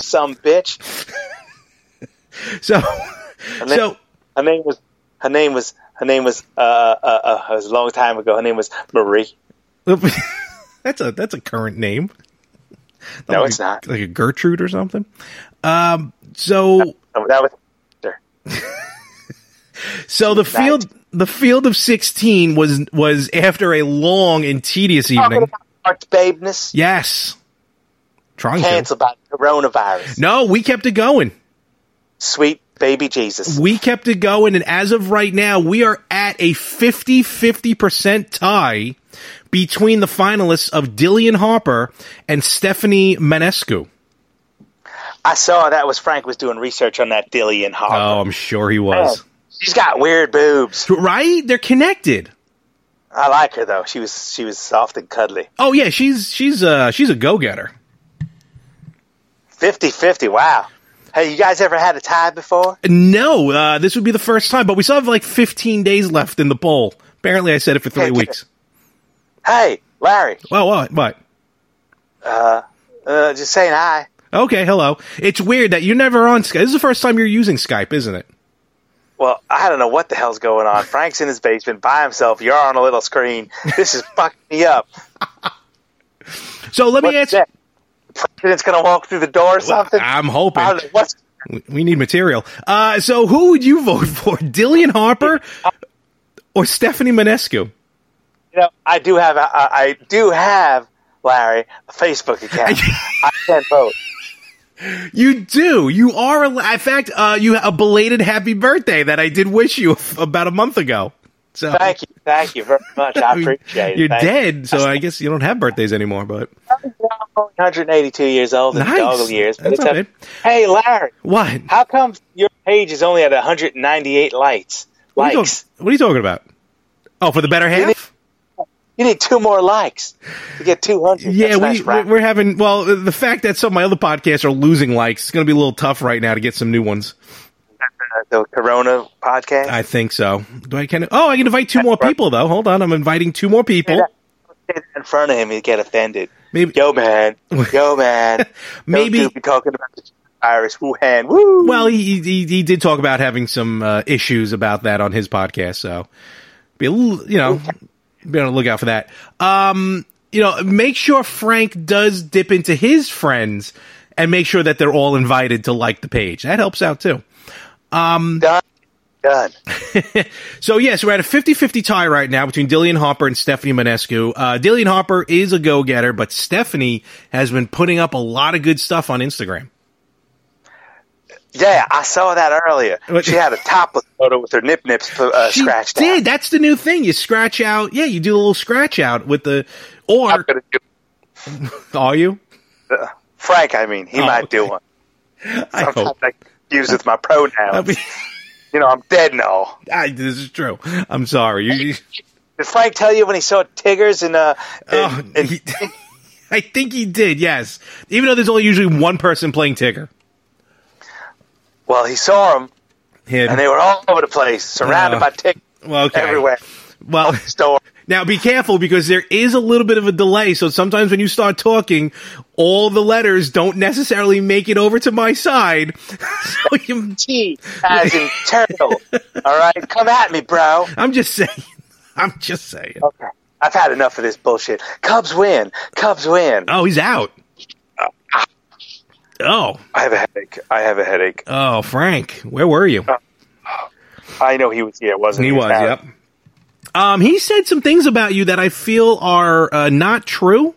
Some bitch. so, her name, so her name was her name was her name was uh uh, uh it was a long time ago. Her name was Marie. that's a that's a current name. Not no, like, it's not like a Gertrude or something. Um, so that, that was sure. So the field the field of sixteen was was after a long and tedious evening. Babeness. Yes. Trying Cancel to. About coronavirus. No, we kept it going. Sweet baby Jesus. We kept it going, and as of right now, we are at a fifty-fifty percent tie between the finalists of Dillian Harper and Stephanie Manescu. I saw that was Frank was doing research on that Dillian Harper. Oh, I'm sure he was. Man, she's got weird boobs. Right? They're connected. I like her, though. She was she was soft and cuddly. Oh, yeah. She's, she's, uh, she's a go-getter. fifty-fifty, wow. Hey, you guys ever had a tie before? No, uh, this would be the first time, but we still have like fifteen days left in the poll. Apparently I said it for three hey, weeks. Hey, Larry. Well, what? What? Uh, uh, just saying hi. Okay, hello. It's weird that you're never on Skype. This is the first time you're using Skype, isn't it? Well, I don't know what the hell's going on. Frank's in his basement by himself. You're on a little screen. This is fucking me up. So let What's me ask... That? President's going to walk through the door or something? I'm hoping. What's We need material. Uh, so who would you vote for, Dillian Harper or Stephanie Manescu? You know, I do have, a, I do have, Larry, a Facebook account. I can't vote. You do. You are, in fact, uh, you a belated happy birthday that I did wish you about a month ago. So thank you, thank you very much. I appreciate it. You're thank dead, you. So I guess you don't have birthdays anymore. But I'm only one hundred eighty-two years old in nice. Doggle years. But That's it's right. a, hey, Larry, what? How come your page is only at one hundred ninety-eight likes? What are, likes? Talk- what are you talking about? Oh, for the better half. You need two more likes to get two hundred. Yeah, we, nice we're having – well, the fact that some of my other podcasts are losing likes, it's going to be a little tough right now to get some new ones. The Corona podcast? I think so. Do I can? Oh, I can invite two more people, though. Hold on. I'm inviting two more people. In front of him, he'd get offended. Maybe. Yo, man. Yo, man. Maybe. Don't be talking about the virus. Wuhan. Woo. Well, he, he, he did talk about having some uh, issues about that on his podcast, so be a little, you know – be on the lookout for that. Um, you know, make sure Frank does dip into his friends and make sure that they're all invited to like the page. That helps out, too. Um, Done. Done. So, yeah, so we're at a fifty-fifty tie right now between Dillian Harper and Stephanie Manescu. Uh, Dillian Harper is a go-getter, but Stephanie has been putting up a lot of good stuff on Instagram. Yeah, I saw that earlier. She had a topless photo with her nip nips uh, she scratched did. out. She did. That's the new thing. You scratch out. Yeah, you do a little scratch out with the or. I'm gonna do Are you? Uh, Frank, I mean, he oh, might okay. do one. Sometimes I, I confuse with my pronouns. I mean, you know, I'm dead now. I, this is true. I'm sorry. You, did Frank tell you when he saw Tiggers in uh? In, oh, in, he, in, I think he did. Yes, even though there's only usually one person playing Tigger. Well, he saw them, Him. and they were all over the place, surrounded uh, by tickets well, okay. everywhere. Well, store. Now be careful because there is a little bit of a delay, so sometimes when you start talking, all the letters don't necessarily make it over to my side. So you, T as in turtle, all right? Come at me, bro. I'm just saying. I'm just saying. Okay. I've had enough of this bullshit. Cubs win. Cubs win. Oh, he's out. Oh, I have a headache. I have a headache. Oh, Frank, where were you? Uh, I know he was here, wasn't he? He was, was yep. Um, he said some things about you that I feel are uh, not true.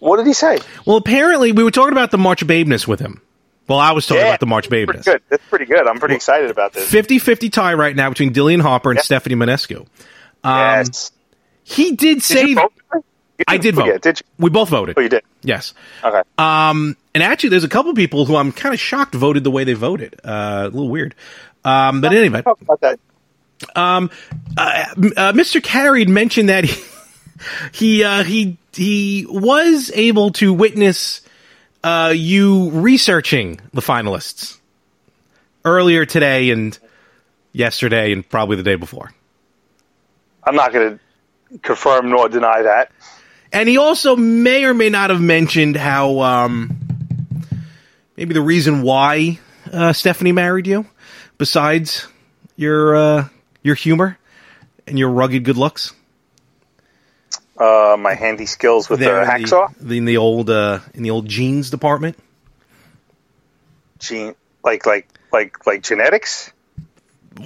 What did he say? Well, apparently we were talking about the March of Babeness with him. Well, I was talking yeah, about the March of Babeness. That's pretty good. That's pretty good. I'm pretty well, excited about this. fifty-fifty tie right now between Dillian Harper and yeah. Stephanie Manescu. Um, yes. He did, did say... I did vote. Yeah, did you? We both voted. Oh, you did? Yes. Okay. Um, and actually, there's a couple of people who I'm kind of shocked voted the way they voted. Uh, a little weird. Um, but anyway. Talk about that. Um, uh, uh, Mister Carey mentioned that he he, uh, he he was able to witness uh, you researching the finalists earlier today and yesterday and probably the day before. I'm not going to confirm nor deny that. And he also may or may not have mentioned how um, maybe the reason why uh, Stephanie married you, besides your uh, your humor and your rugged good looks, uh, my handy skills with there, the hacksaw the, in the old uh, in the old genes department. Gene, like like like like genetics,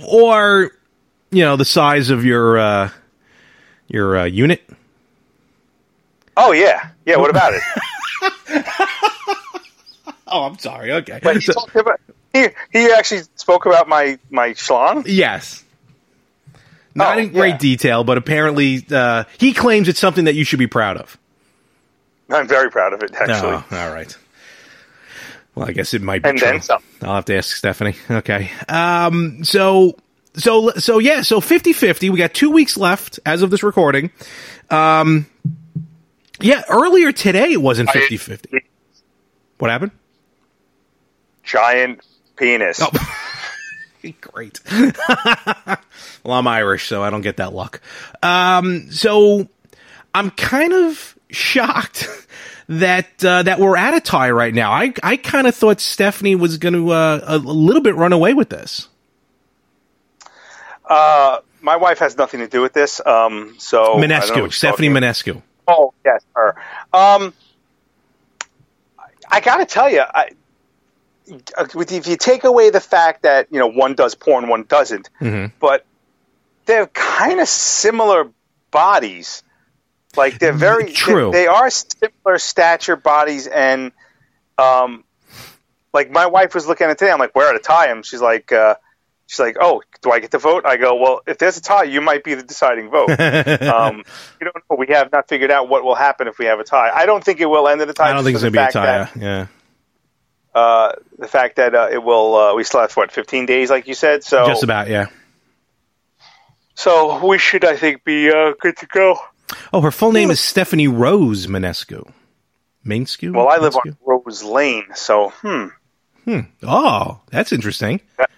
or you know the size of your uh, your uh, unit. Oh, yeah. Yeah, what about it? Oh, I'm sorry. Okay. Wait, he, so, about, he, he actually spoke about my, my schlong? Yes. Not oh, in great yeah. detail, but apparently uh, he claims it's something that you should be proud of. I'm very proud of it, actually. Oh, all right. Well, I guess it might be and true. Then some. I'll have to ask Stephanie. Okay. Um, so... So, so yeah, so fifty-fifty. We got two weeks left as of this recording. Um... Yeah, earlier today it wasn't fifty-fifty. What happened? Giant penis. Oh. Great. Well, I'm Irish, so I don't get that luck. Um, so I'm kind of shocked that uh, that we're at a tie right now. I, I kind of thought Stephanie was going to uh, a little bit run away with this. Uh, my wife has nothing to do with this. Um, so Manescu, Stephanie Manescu. Oh, yes, her. Um, I got to tell you, I, with if you take away the fact that, you know, one does porn, one doesn't, mm-hmm. but they're kind of similar bodies. Like, they're very true. They, they are similar stature bodies, and um, like my wife was looking at it today. I'm like, where are the tie? And she's like, uh, she's like, oh, do I get to vote? I go, well, if there's a tie, you might be the deciding vote. um, you don't know. We have not figured out what will happen if we have a tie. I don't think it will end in a tie. I don't think it's gonna be a tie. That, yeah. Uh, the fact that uh, it will, uh, we still have what, fifteen days, like you said. So just about, yeah. So we should, I think, be uh, good to go. Oh, her full name is Stephanie Rose Minescu. Minescu? Well, I live Minescu? on Rose Lane, so, hmm. Hmm. Oh, that's interesting. That's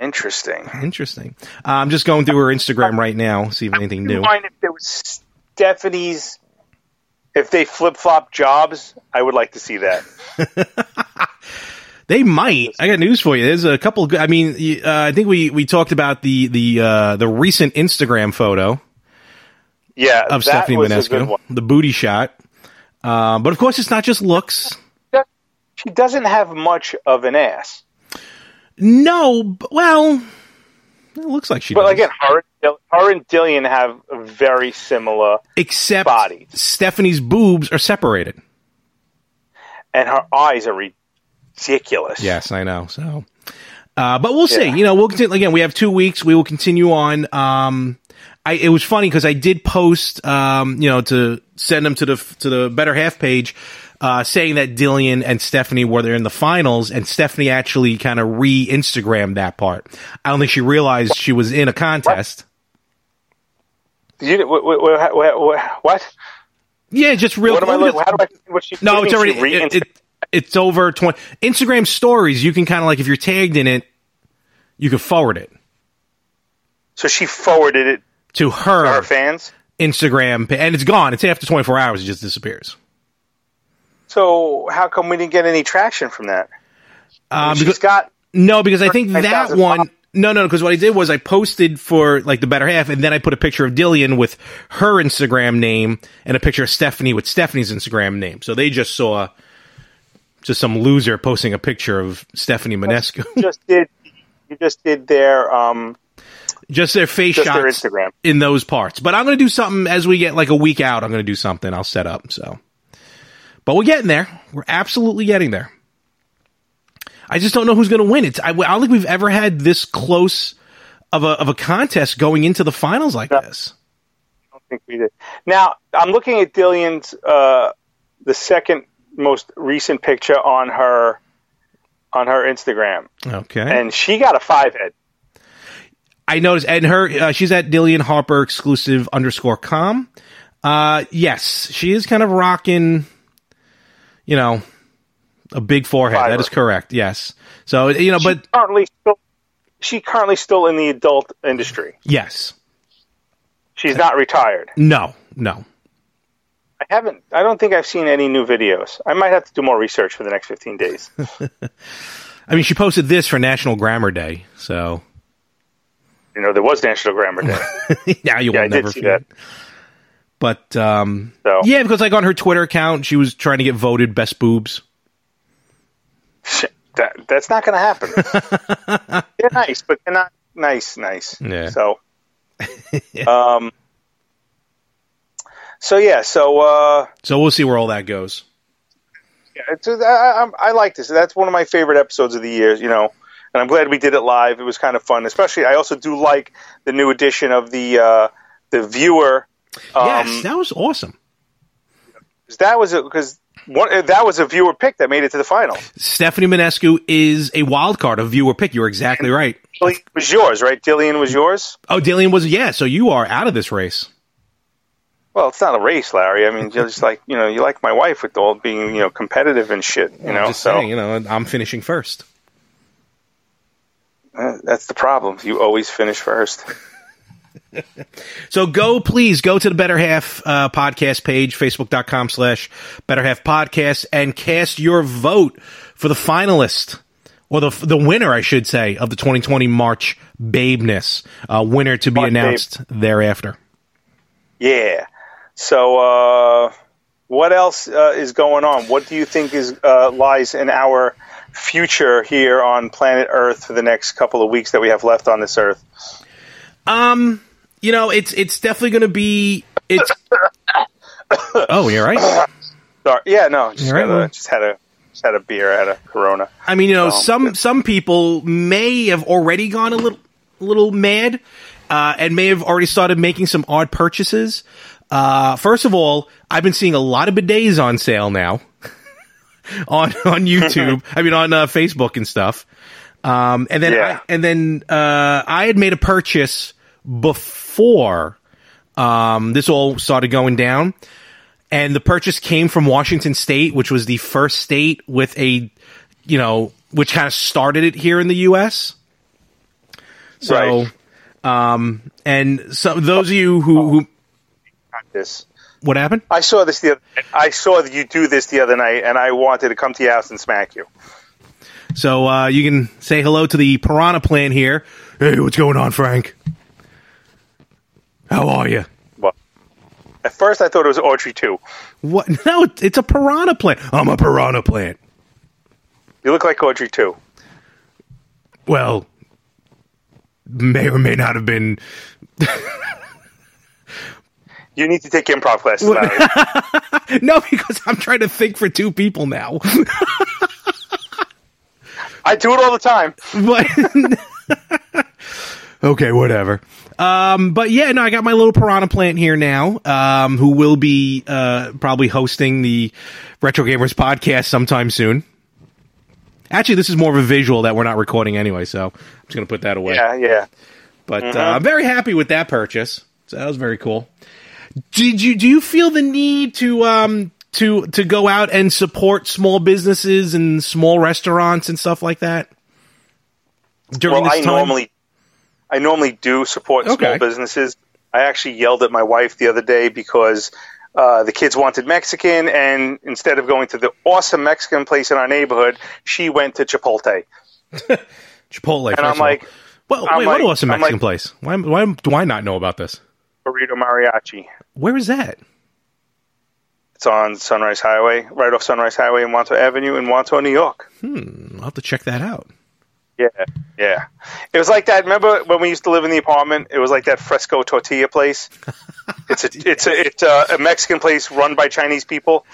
interesting. Interesting. Uh, I'm just going through her Instagram right now, see if anything new. I wouldn't mind if there was Stephanie's, if they flip-flop jobs, I would like to see that. They might. I got news for you. There's a couple of good, I mean, uh, I think we, we talked about the, the, uh, the recent Instagram photo. Yeah, of Stephanie Minescu, the booty shot. Uh, but of course, it's not just looks. She doesn't have much of an ass. No, well, it looks like she. But does. Again, her, her and Dillian have very similar, except bodies. Stephanie's boobs are separated, and her eyes are ridiculous. Yes, I know. So, uh, but we'll yeah. see. You know, we'll continue. Again, we have two weeks. We will continue on. Um, I, it was funny because I did post, um, you know, to send them to the to the Better Half page, uh, saying that Dillian and Stephanie were there in the finals, and Stephanie actually kind of re-Instagrammed that part. I don't think she realized she was in a contest. What? You, what, what, what, what? Yeah, just real. What am I looking? How do I? What she, no, it's already re- it, it, it's over twenty Instagram stories. You can kind of like if you're tagged in it, you can forward it. So she forwarded it. To her, her fans? Instagram, and it's gone. It's after twenty-four hours, it just disappears. So how come we didn't get any traction from that? Um, because, got no, because I think that one... Pop. No, no, because what I did was I posted for like the Better Half, and then I put a picture of Dillian with her Instagram name and a picture of Stephanie with Stephanie's Instagram name. So they just saw just some loser posting a picture of Stephanie Minescu. You just did, you just did their... Um, Just their face Just shots their in those parts. But I'm going to do something as we get like a week out. I'm going to do something. I'll set up. So, but we're getting there. We're absolutely getting there. I just don't know who's going to win. It's I, I don't think we've ever had this close of a of a contest going into the finals like no, this. I don't think we did. Now I'm looking at Dillian's uh, the second most recent picture on her on her Instagram. Okay, and she got a five head. I noticed, and her, uh, she's at Dillian Harper exclusive underscore com. Uh, yes, she is kind of rocking, you know, a big forehead. Fiber. That is correct. Yes. So, you know, she but currently still, she currently still in the adult industry. Yes. She's not retired. No, no. I haven't, I don't think I've seen any new videos. I might have to do more research for the next fifteen days. I mean, she posted this for National Grammar Day, so. You know, there was National Grammar Day. Now you yeah, will I never forget. But, um, so. yeah, because, like, on her Twitter account, she was trying to get voted best boobs. That, that's not going to happen. They're nice, but they're not nice, nice. Yeah. So, yeah. um, so, yeah, so. Uh, so we'll see where all that goes. Yeah, it's, I, I, I like this. That's one of my favorite episodes of the year, you know. And I'm glad we did it live. It was kind of fun. Especially, I also do like the new edition of the uh, the viewer. Um, yes, that was awesome. That was because that was a viewer pick that made it to the final. Stephanie Minescu is a wild card, a viewer pick. You're exactly and right. Dillian was yours, right? Dillian was yours? Oh, Dillian was, yeah. So you are out of this race. Well, it's not a race, Larry. I mean, just like, you know, you like my wife with all being, you know, competitive and shit, you well, know. Just so, saying, you know, I'm finishing first. Uh, that's the problem. You always finish first. So go, please, go to the Better Half uh, podcast page, facebook.com slash Better Half Podcast, and cast your vote for the finalist, or the the winner, I should say, of the twenty twenty March Babeness. Uh, winner to be March announced Babe. Thereafter. Yeah. So uh, what else uh, is going on? What do you think is uh, lies in our future here on planet Earth for the next couple of weeks that we have left on this Earth? Um, you know, it's it's definitely going to be it's. Oh, you're right. Sorry. Yeah, no, just, right, gotta, just had a just had a beer, I had a Corona. I mean, you know, um, some yeah. some people may have already gone a little a little mad, uh, and may have already started making some odd purchases. Uh, first of all, I've been seeing a lot of bidets on sale now. On on YouTube, I mean on uh, Facebook and stuff, um, and then yeah. I, and then uh, I had made a purchase before um, this all started going down, and the purchase came from Washington State, which was the first state with a, you know, which kind of started it here in the U S. So, right. um, and so those of you who, who this. What happened? I saw this. The other, I saw that you do this the other night, and I wanted to come to your house and smack you. So uh, you can say hello to the Piranha Plant here. Hey, what's going on, Frank? How are you? Well, at first I thought it was Audrey two. What? No, it's a Piranha Plant. I'm a Piranha Plant. You look like Audrey two. Well, may or may not have been... You need to take improv classes. Well, no, because I'm trying to think for two people now. I do it all the time. But, okay, whatever. Um, but yeah, no, I got my little Piranha Plant here now, um, who will be uh, probably hosting the Retro Gamers podcast sometime soon. Actually, this is more of a visual that we're not recording anyway, so I'm just going to put that away. Yeah, yeah. But mm-hmm. uh, I'm very happy with that purchase. So that was very cool. Did you do you feel the need to um to to go out and support small businesses and small restaurants and stuff like that? During well, this I time? normally I normally do support okay. small businesses. I actually yelled at my wife the other day because uh, the kids wanted Mexican, and instead of going to the awesome Mexican place in our neighborhood, she went to Chipotle. Chipotle, and I'm like, well, I'm wait, like, what awesome I'm Mexican like, place? Why why do I not know about this? Burrito Mariachi. Where is that? It's on Sunrise Highway, right off Sunrise Highway and Wantagh Avenue in Wantagh, New York. Hmm, I'll have to check that out. Yeah, yeah. It was like that. Remember when we used to live in the apartment? It was like that Fresco tortilla place. It's a it's a it's a, a Mexican place run by Chinese people.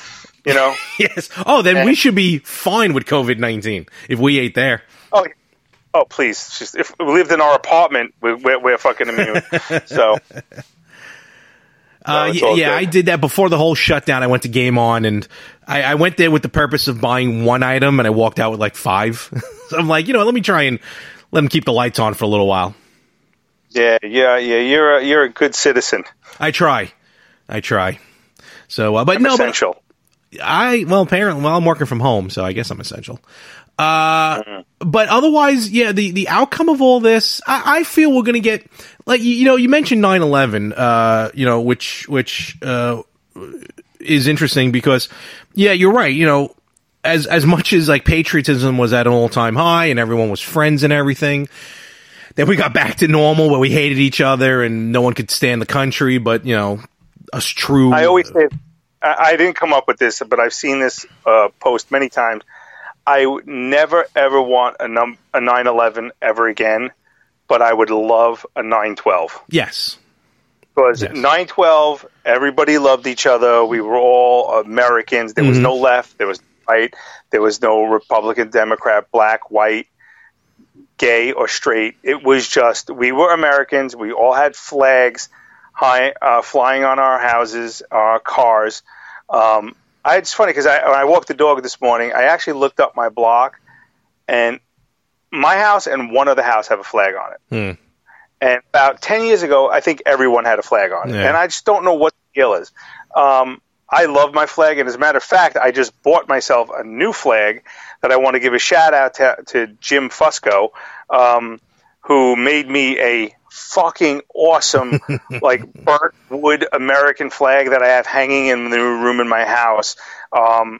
You know. Yes. Oh, then and, we should be fine with COVID nineteen if we ate there. Oh, oh, please. Just, if we lived in our apartment, we're we're, we're fucking immune. So. Uh, no, yeah, I did that before the whole shutdown. I went to Game On, and I, I went there with the purpose of buying one item, and I walked out with like five. So I'm like, you know, let me try and let them keep the lights on for a little while. Yeah, yeah, yeah. You're a, you're a good citizen. I try, I try. So, uh, but I'm no, essential. But I well, apparently, well, I'm working from home, so I guess I'm essential. Uh, mm-hmm. But otherwise, yeah, the, the outcome of all this, I, I feel we're going to get, like, you, you know, you mentioned nine eleven, uh, you know, which, which, uh, is interesting because, yeah, you're right. You know, as, as much as like patriotism was at an all time high and everyone was friends and everything, then we got back to normal where we hated each other and no one could stand the country, but you know, us true. I always say, I, I didn't come up with this, but I've seen this, uh, post many times. I would never, ever want a, num- a nine eleven ever again, but I would love a nine twelve. Yes. Because yes. nine twelve, everybody loved each other. We were all Americans. There mm-hmm. was no left. There was no right. There was no Republican, Democrat, black, white, gay, or straight. It was just we were Americans. We all had flags high, uh, flying on our houses, our cars. Um I, it's funny because I, when I walked the dog this morning, I actually looked up my block, and my house and one other house have a flag on it. Hmm. And about ten years ago, I think everyone had a flag on it. Yeah. And I just don't know what the deal is. Um, I love my flag. And as a matter of fact, I just bought myself a new flag that I want to give a shout out to, to Jim Fusco, um, who made me a fucking awesome like burnt wood American flag that I have hanging in the room in my house. Um,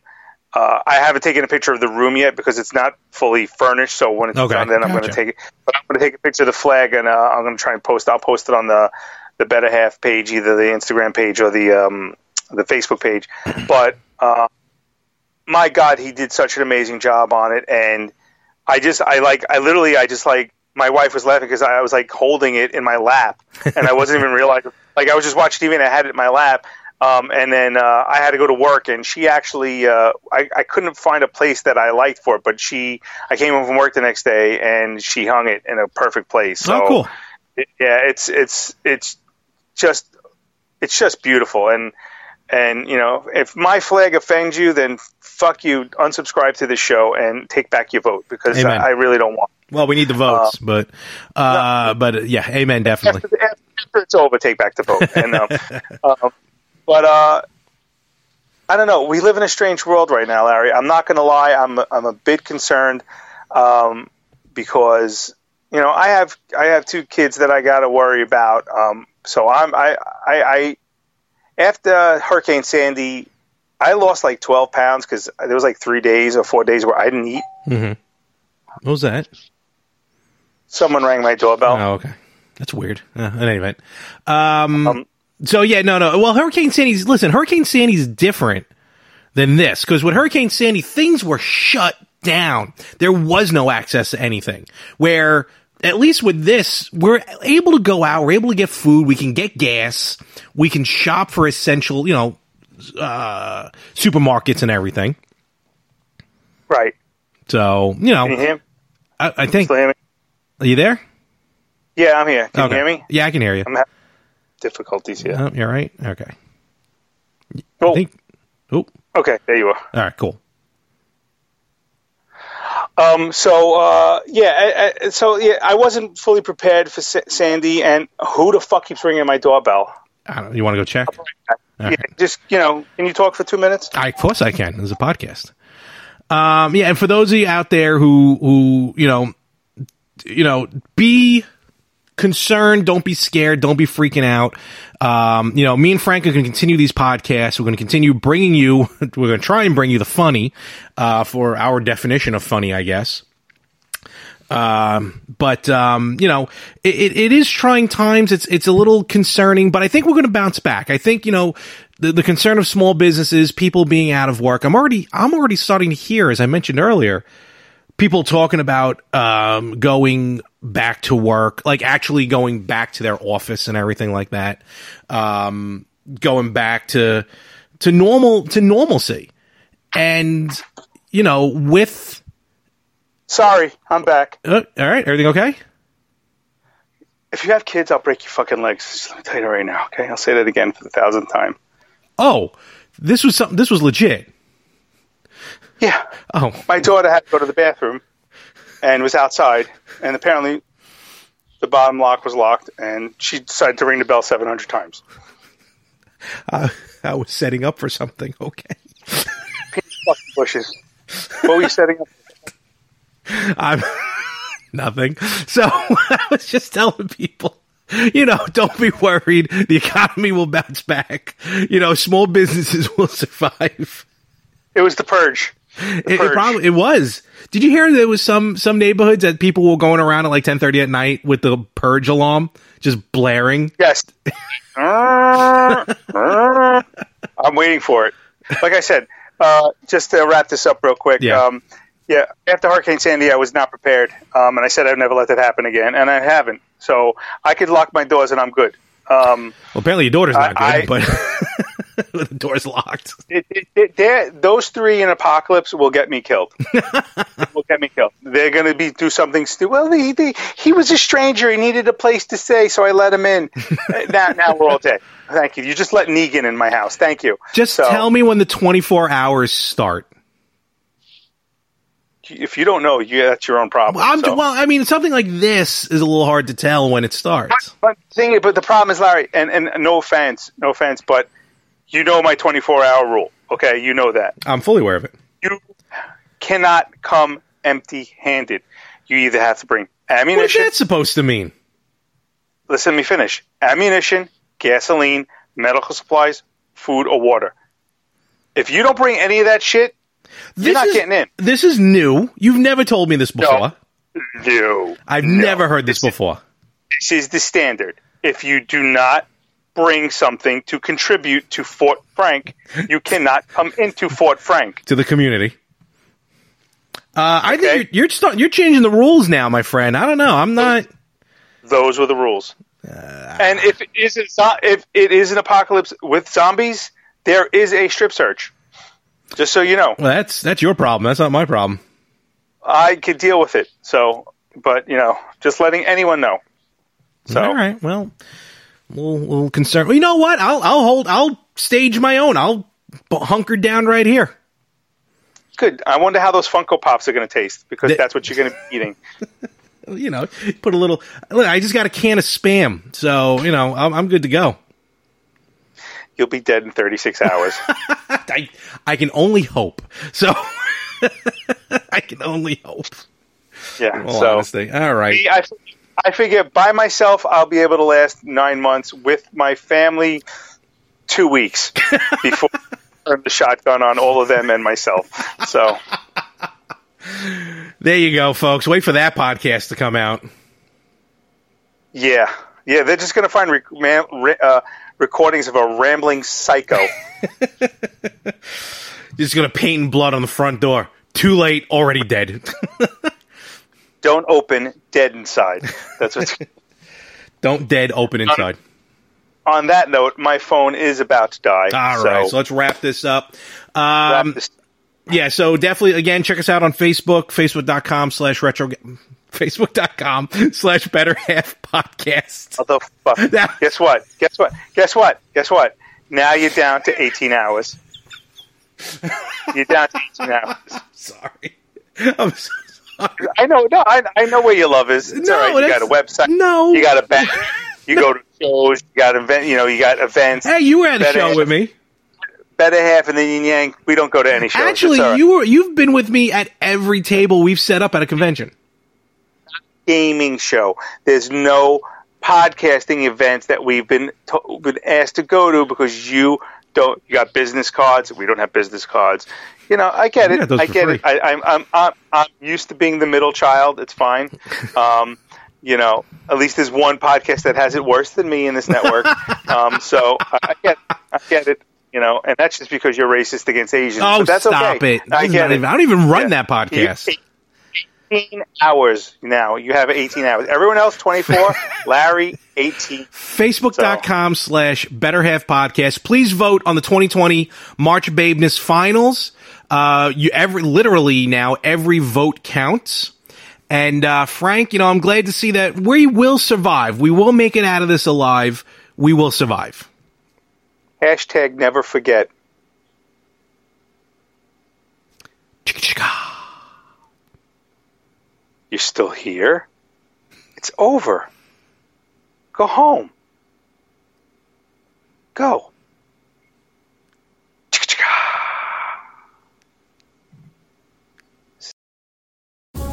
uh, I haven't taken a picture of the room yet because it's not fully furnished. So when it's okay. done, then I'm gotcha. going to take it. But I'm going to take a picture of the flag and uh, I'm going to try and post. I'll post it on the the Better Half page, either the Instagram page or the um, the Facebook page. But uh, my God, he did such an amazing job on it. And I just, I like, I literally, I just like, my wife was laughing because I was like holding it in my lap, and I wasn't even realizing. Like I was just watching T V and I had it in my lap. Um, and then uh, I had to go to work, and she actually uh, I, I couldn't find a place that I liked for it, but she I came home from work the next day, and she hung it in a perfect place. So, oh, cool! It, yeah, it's it's it's just it's just beautiful, and and you know, if my flag offends you, then fuck you, unsubscribe to the show and take back your vote, because I, I really don't want. Well, we need the votes, uh, but uh, no, but yeah, amen, definitely. After, after, after it's over, take back the vote, and. Uh, um, But uh, I don't know. We live in a strange world right now, Larry. I'm not going to lie. I'm I'm a bit concerned um, because you know I have I have two kids that I got to worry about. Um, so I'm I, I I after Hurricane Sandy, I lost like twelve pounds because there was like three days or four days where I didn't eat. Mm-hmm. What was that? Someone rang my doorbell. Oh, okay. That's weird. Uh, anyway. Um. um So, yeah, no, no. Well, Hurricane Sandy's, listen, Hurricane Sandy's different than this, because with Hurricane Sandy, things were shut down. There was no access to anything. Where, at least with this, we're able to go out, we're able to get food, we can get gas, we can shop for essential, you know, uh, supermarkets and everything. Right. So, you know, can you hear me? I, I think. Are you there? Yeah, I'm here. Can okay. you hear me? Yeah, I can hear you. I'm ha- difficulties here. Oh, you're right. Okay. Oh. I think, oh. Okay, there you are. All right, cool. Um. So, uh, yeah. I, I, so, yeah, I wasn't fully prepared for Sa- Sandy, and who the fuck keeps ringing my doorbell? I don't. You want to go check? All yeah. Right. Just you know, can you talk for two minutes? I, of course, I can. There's a podcast. Um. Yeah, and for those of you out there who who you know, you know, be. concerned, don't be scared, don't be freaking out. Um, you know, me and Frank are going to continue these podcasts. We're going to continue bringing you, we're going to try and bring you the funny, uh, for our definition of funny, I guess. Um, but, um, you know, it, it, it is trying times. It's, it's a little concerning, but I think we're going to bounce back. I think, you know, the, the concern of small businesses, people being out of work. I'm already, I'm already starting to hear, as I mentioned earlier, people talking about um, going back to work, like actually going back to their office and everything like that, um, going back to to normal to normalcy, and you know, with sorry, I'm back. Uh, all right, everything okay? If you have kids, I'll break your fucking legs. Just let me tell you right now, okay? I'll say that again for the thousandth time. Oh, this was something. This was legit. Yeah. Oh. My daughter had to go to the bathroom and was outside, and apparently the bottom lock was locked, and she decided to ring the bell seven hundred times. Uh, I was setting up for something. Okay. Fucking bushes. What were you setting up for? I'm nothing. So I was just telling people, you know, don't be worried. The economy will bounce back. You know, small businesses will survive. It was the purge. It, it probably it was. Did you hear there was some some neighborhoods that people were going around at like ten thirty at night with the purge alarm just blaring? Yes. I'm waiting for it. Like I said, uh, just to wrap this up real quick. Yeah. Um, yeah. After Hurricane Sandy, I was not prepared, um, and I said I'd never let that happen again, and I haven't. So I could lock my doors, and I'm good. Um, well, apparently your daughter's not I, good, I, but. The door's locked. It, it, it, those three in Apocalypse will get me killed. will get me killed. They're going to be do something stupid. Well, he, he, he was a stranger. He needed a place to stay, so I let him in. now, now we're all dead. Thank you. You just let Negan in my house. Thank you. Just so, tell me when the twenty-four hours start. If you don't know, you, that's your own problem. I'm, so. Well, I mean, something like this is a little hard to tell when it starts. But, but, but the problem is, Larry, and, and no offense, no offense, but you know my twenty-four hour rule, okay? You know that. I'm fully aware of it. You cannot come empty-handed. You either have to bring ammunition. What's that supposed to mean? Listen to me finish. Ammunition, gasoline, medical supplies, food, or water. If you don't bring any of that shit, this you're not is, getting in. This is new. You've never told me this before. No. no. I've no. never heard this, this before. Is, this is the standard. If you do not bring something to contribute to Fort Frank, you cannot come into Fort Frank. To the community. Uh, I okay. think you're you're, start, you're changing the rules now, my friend. I don't know. I'm not. Those were the rules. Uh, and if it is a, if it is an apocalypse with zombies, there is a strip search. Just so you know. Well, that's that's your problem. That's not my problem. I could deal with it. So, but you know, just letting anyone know. So all right. Well, we'll, we'll concern. Well, you know what? I'll I'll hold. I'll stage my own. I'll hunker down right here. Good. I wonder how those Funko Pops are going to taste, because they- that's what you're going to be eating. You know, put a little. Look, I just got a can of Spam, so you know I'm, I'm good to go. You'll be dead in thirty-six hours. I I can only hope. So I can only hope. Yeah. All so honesty. All right. I, I figure by myself I'll be able to last nine months. With my family, two weeks before I turn the shotgun on all of them and myself. So. There you go, folks. Wait for that podcast to come out. Yeah. Yeah, they're just going to find rec- man, re- uh, recordings of a rambling psycho. Just going to paint in blood on the front door. Too late, already dead. Don't open, dead inside. That's what's... Don't dead, open inside. On, on that note, my phone is about to die. All so. right, so let's wrap this up. Um, wrap this Yeah, so definitely, again, check us out on Facebook, facebook.com slash retro, facebook.com slash better half podcast. Although, fuck, now, guess what? Guess what? Guess what? Guess what? Now you're down to eighteen hours. You're down to eighteen hours. I'm sorry. I'm so sorry. I know, no, I, I know where your love is. It's no, all right. You got a website. No. You got a bank. You no. go to shows. You got event. You know, you got events. Hey, you were at a show half. with me. Better half and the yin yang. We don't go to any shows. Actually, right. you were you've been with me at every table we've set up at a convention. Gaming show. There's no podcasting events that we've been to- been asked to go to because you don't. You got business cards. We don't have business cards. You know, I get it. I get it. I, I'm I'm I'm I'm used to being the middle child. It's fine. Um, you know, at least there's one podcast that has it worse than me in this network. um, so I get it. I get it. You know, and that's just because you're racist against Asians. Oh, but that's stop okay. it. I, get even, it. I don't even run yeah. that podcast. eighteen hours now. You have eighteen hours. Everyone else, twenty-four. Larry, eighteen. Facebook dot com so. slash Better Half Podcast. Please vote on the twenty twenty March Babeness Finals. Uh, you every Literally now, every vote counts. And uh, Frank, you know, I'm glad to see that we will survive. We will make it out of this alive. We will survive. Hashtag never forget. You're still here? It's over. Go home. Go.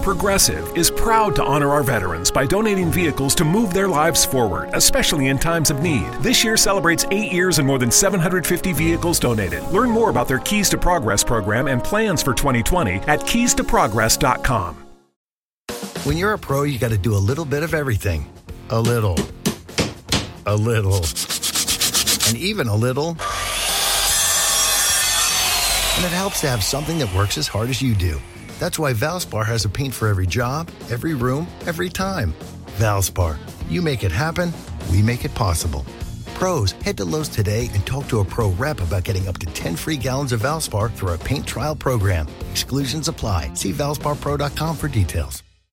Progressive is proud to honor our veterans by donating vehicles to move their lives forward, especially in times of need. This year celebrates eight years and more than seven hundred fifty vehicles donated. Learn more about their Keys to Progress program and plans for twenty twenty at keys to progress dot com. When you're a pro, you got to do a little bit of everything. A little. A little. And even a little. And it helps to have something that works as hard as you do. That's why Valspar has a paint for every job, every room, every time. Valspar. You make it happen, we make it possible. Pros, head to Lowe's today and talk to a pro rep about getting up to ten free gallons of Valspar through our paint trial program. Exclusions apply. See valspar pro dot com for details.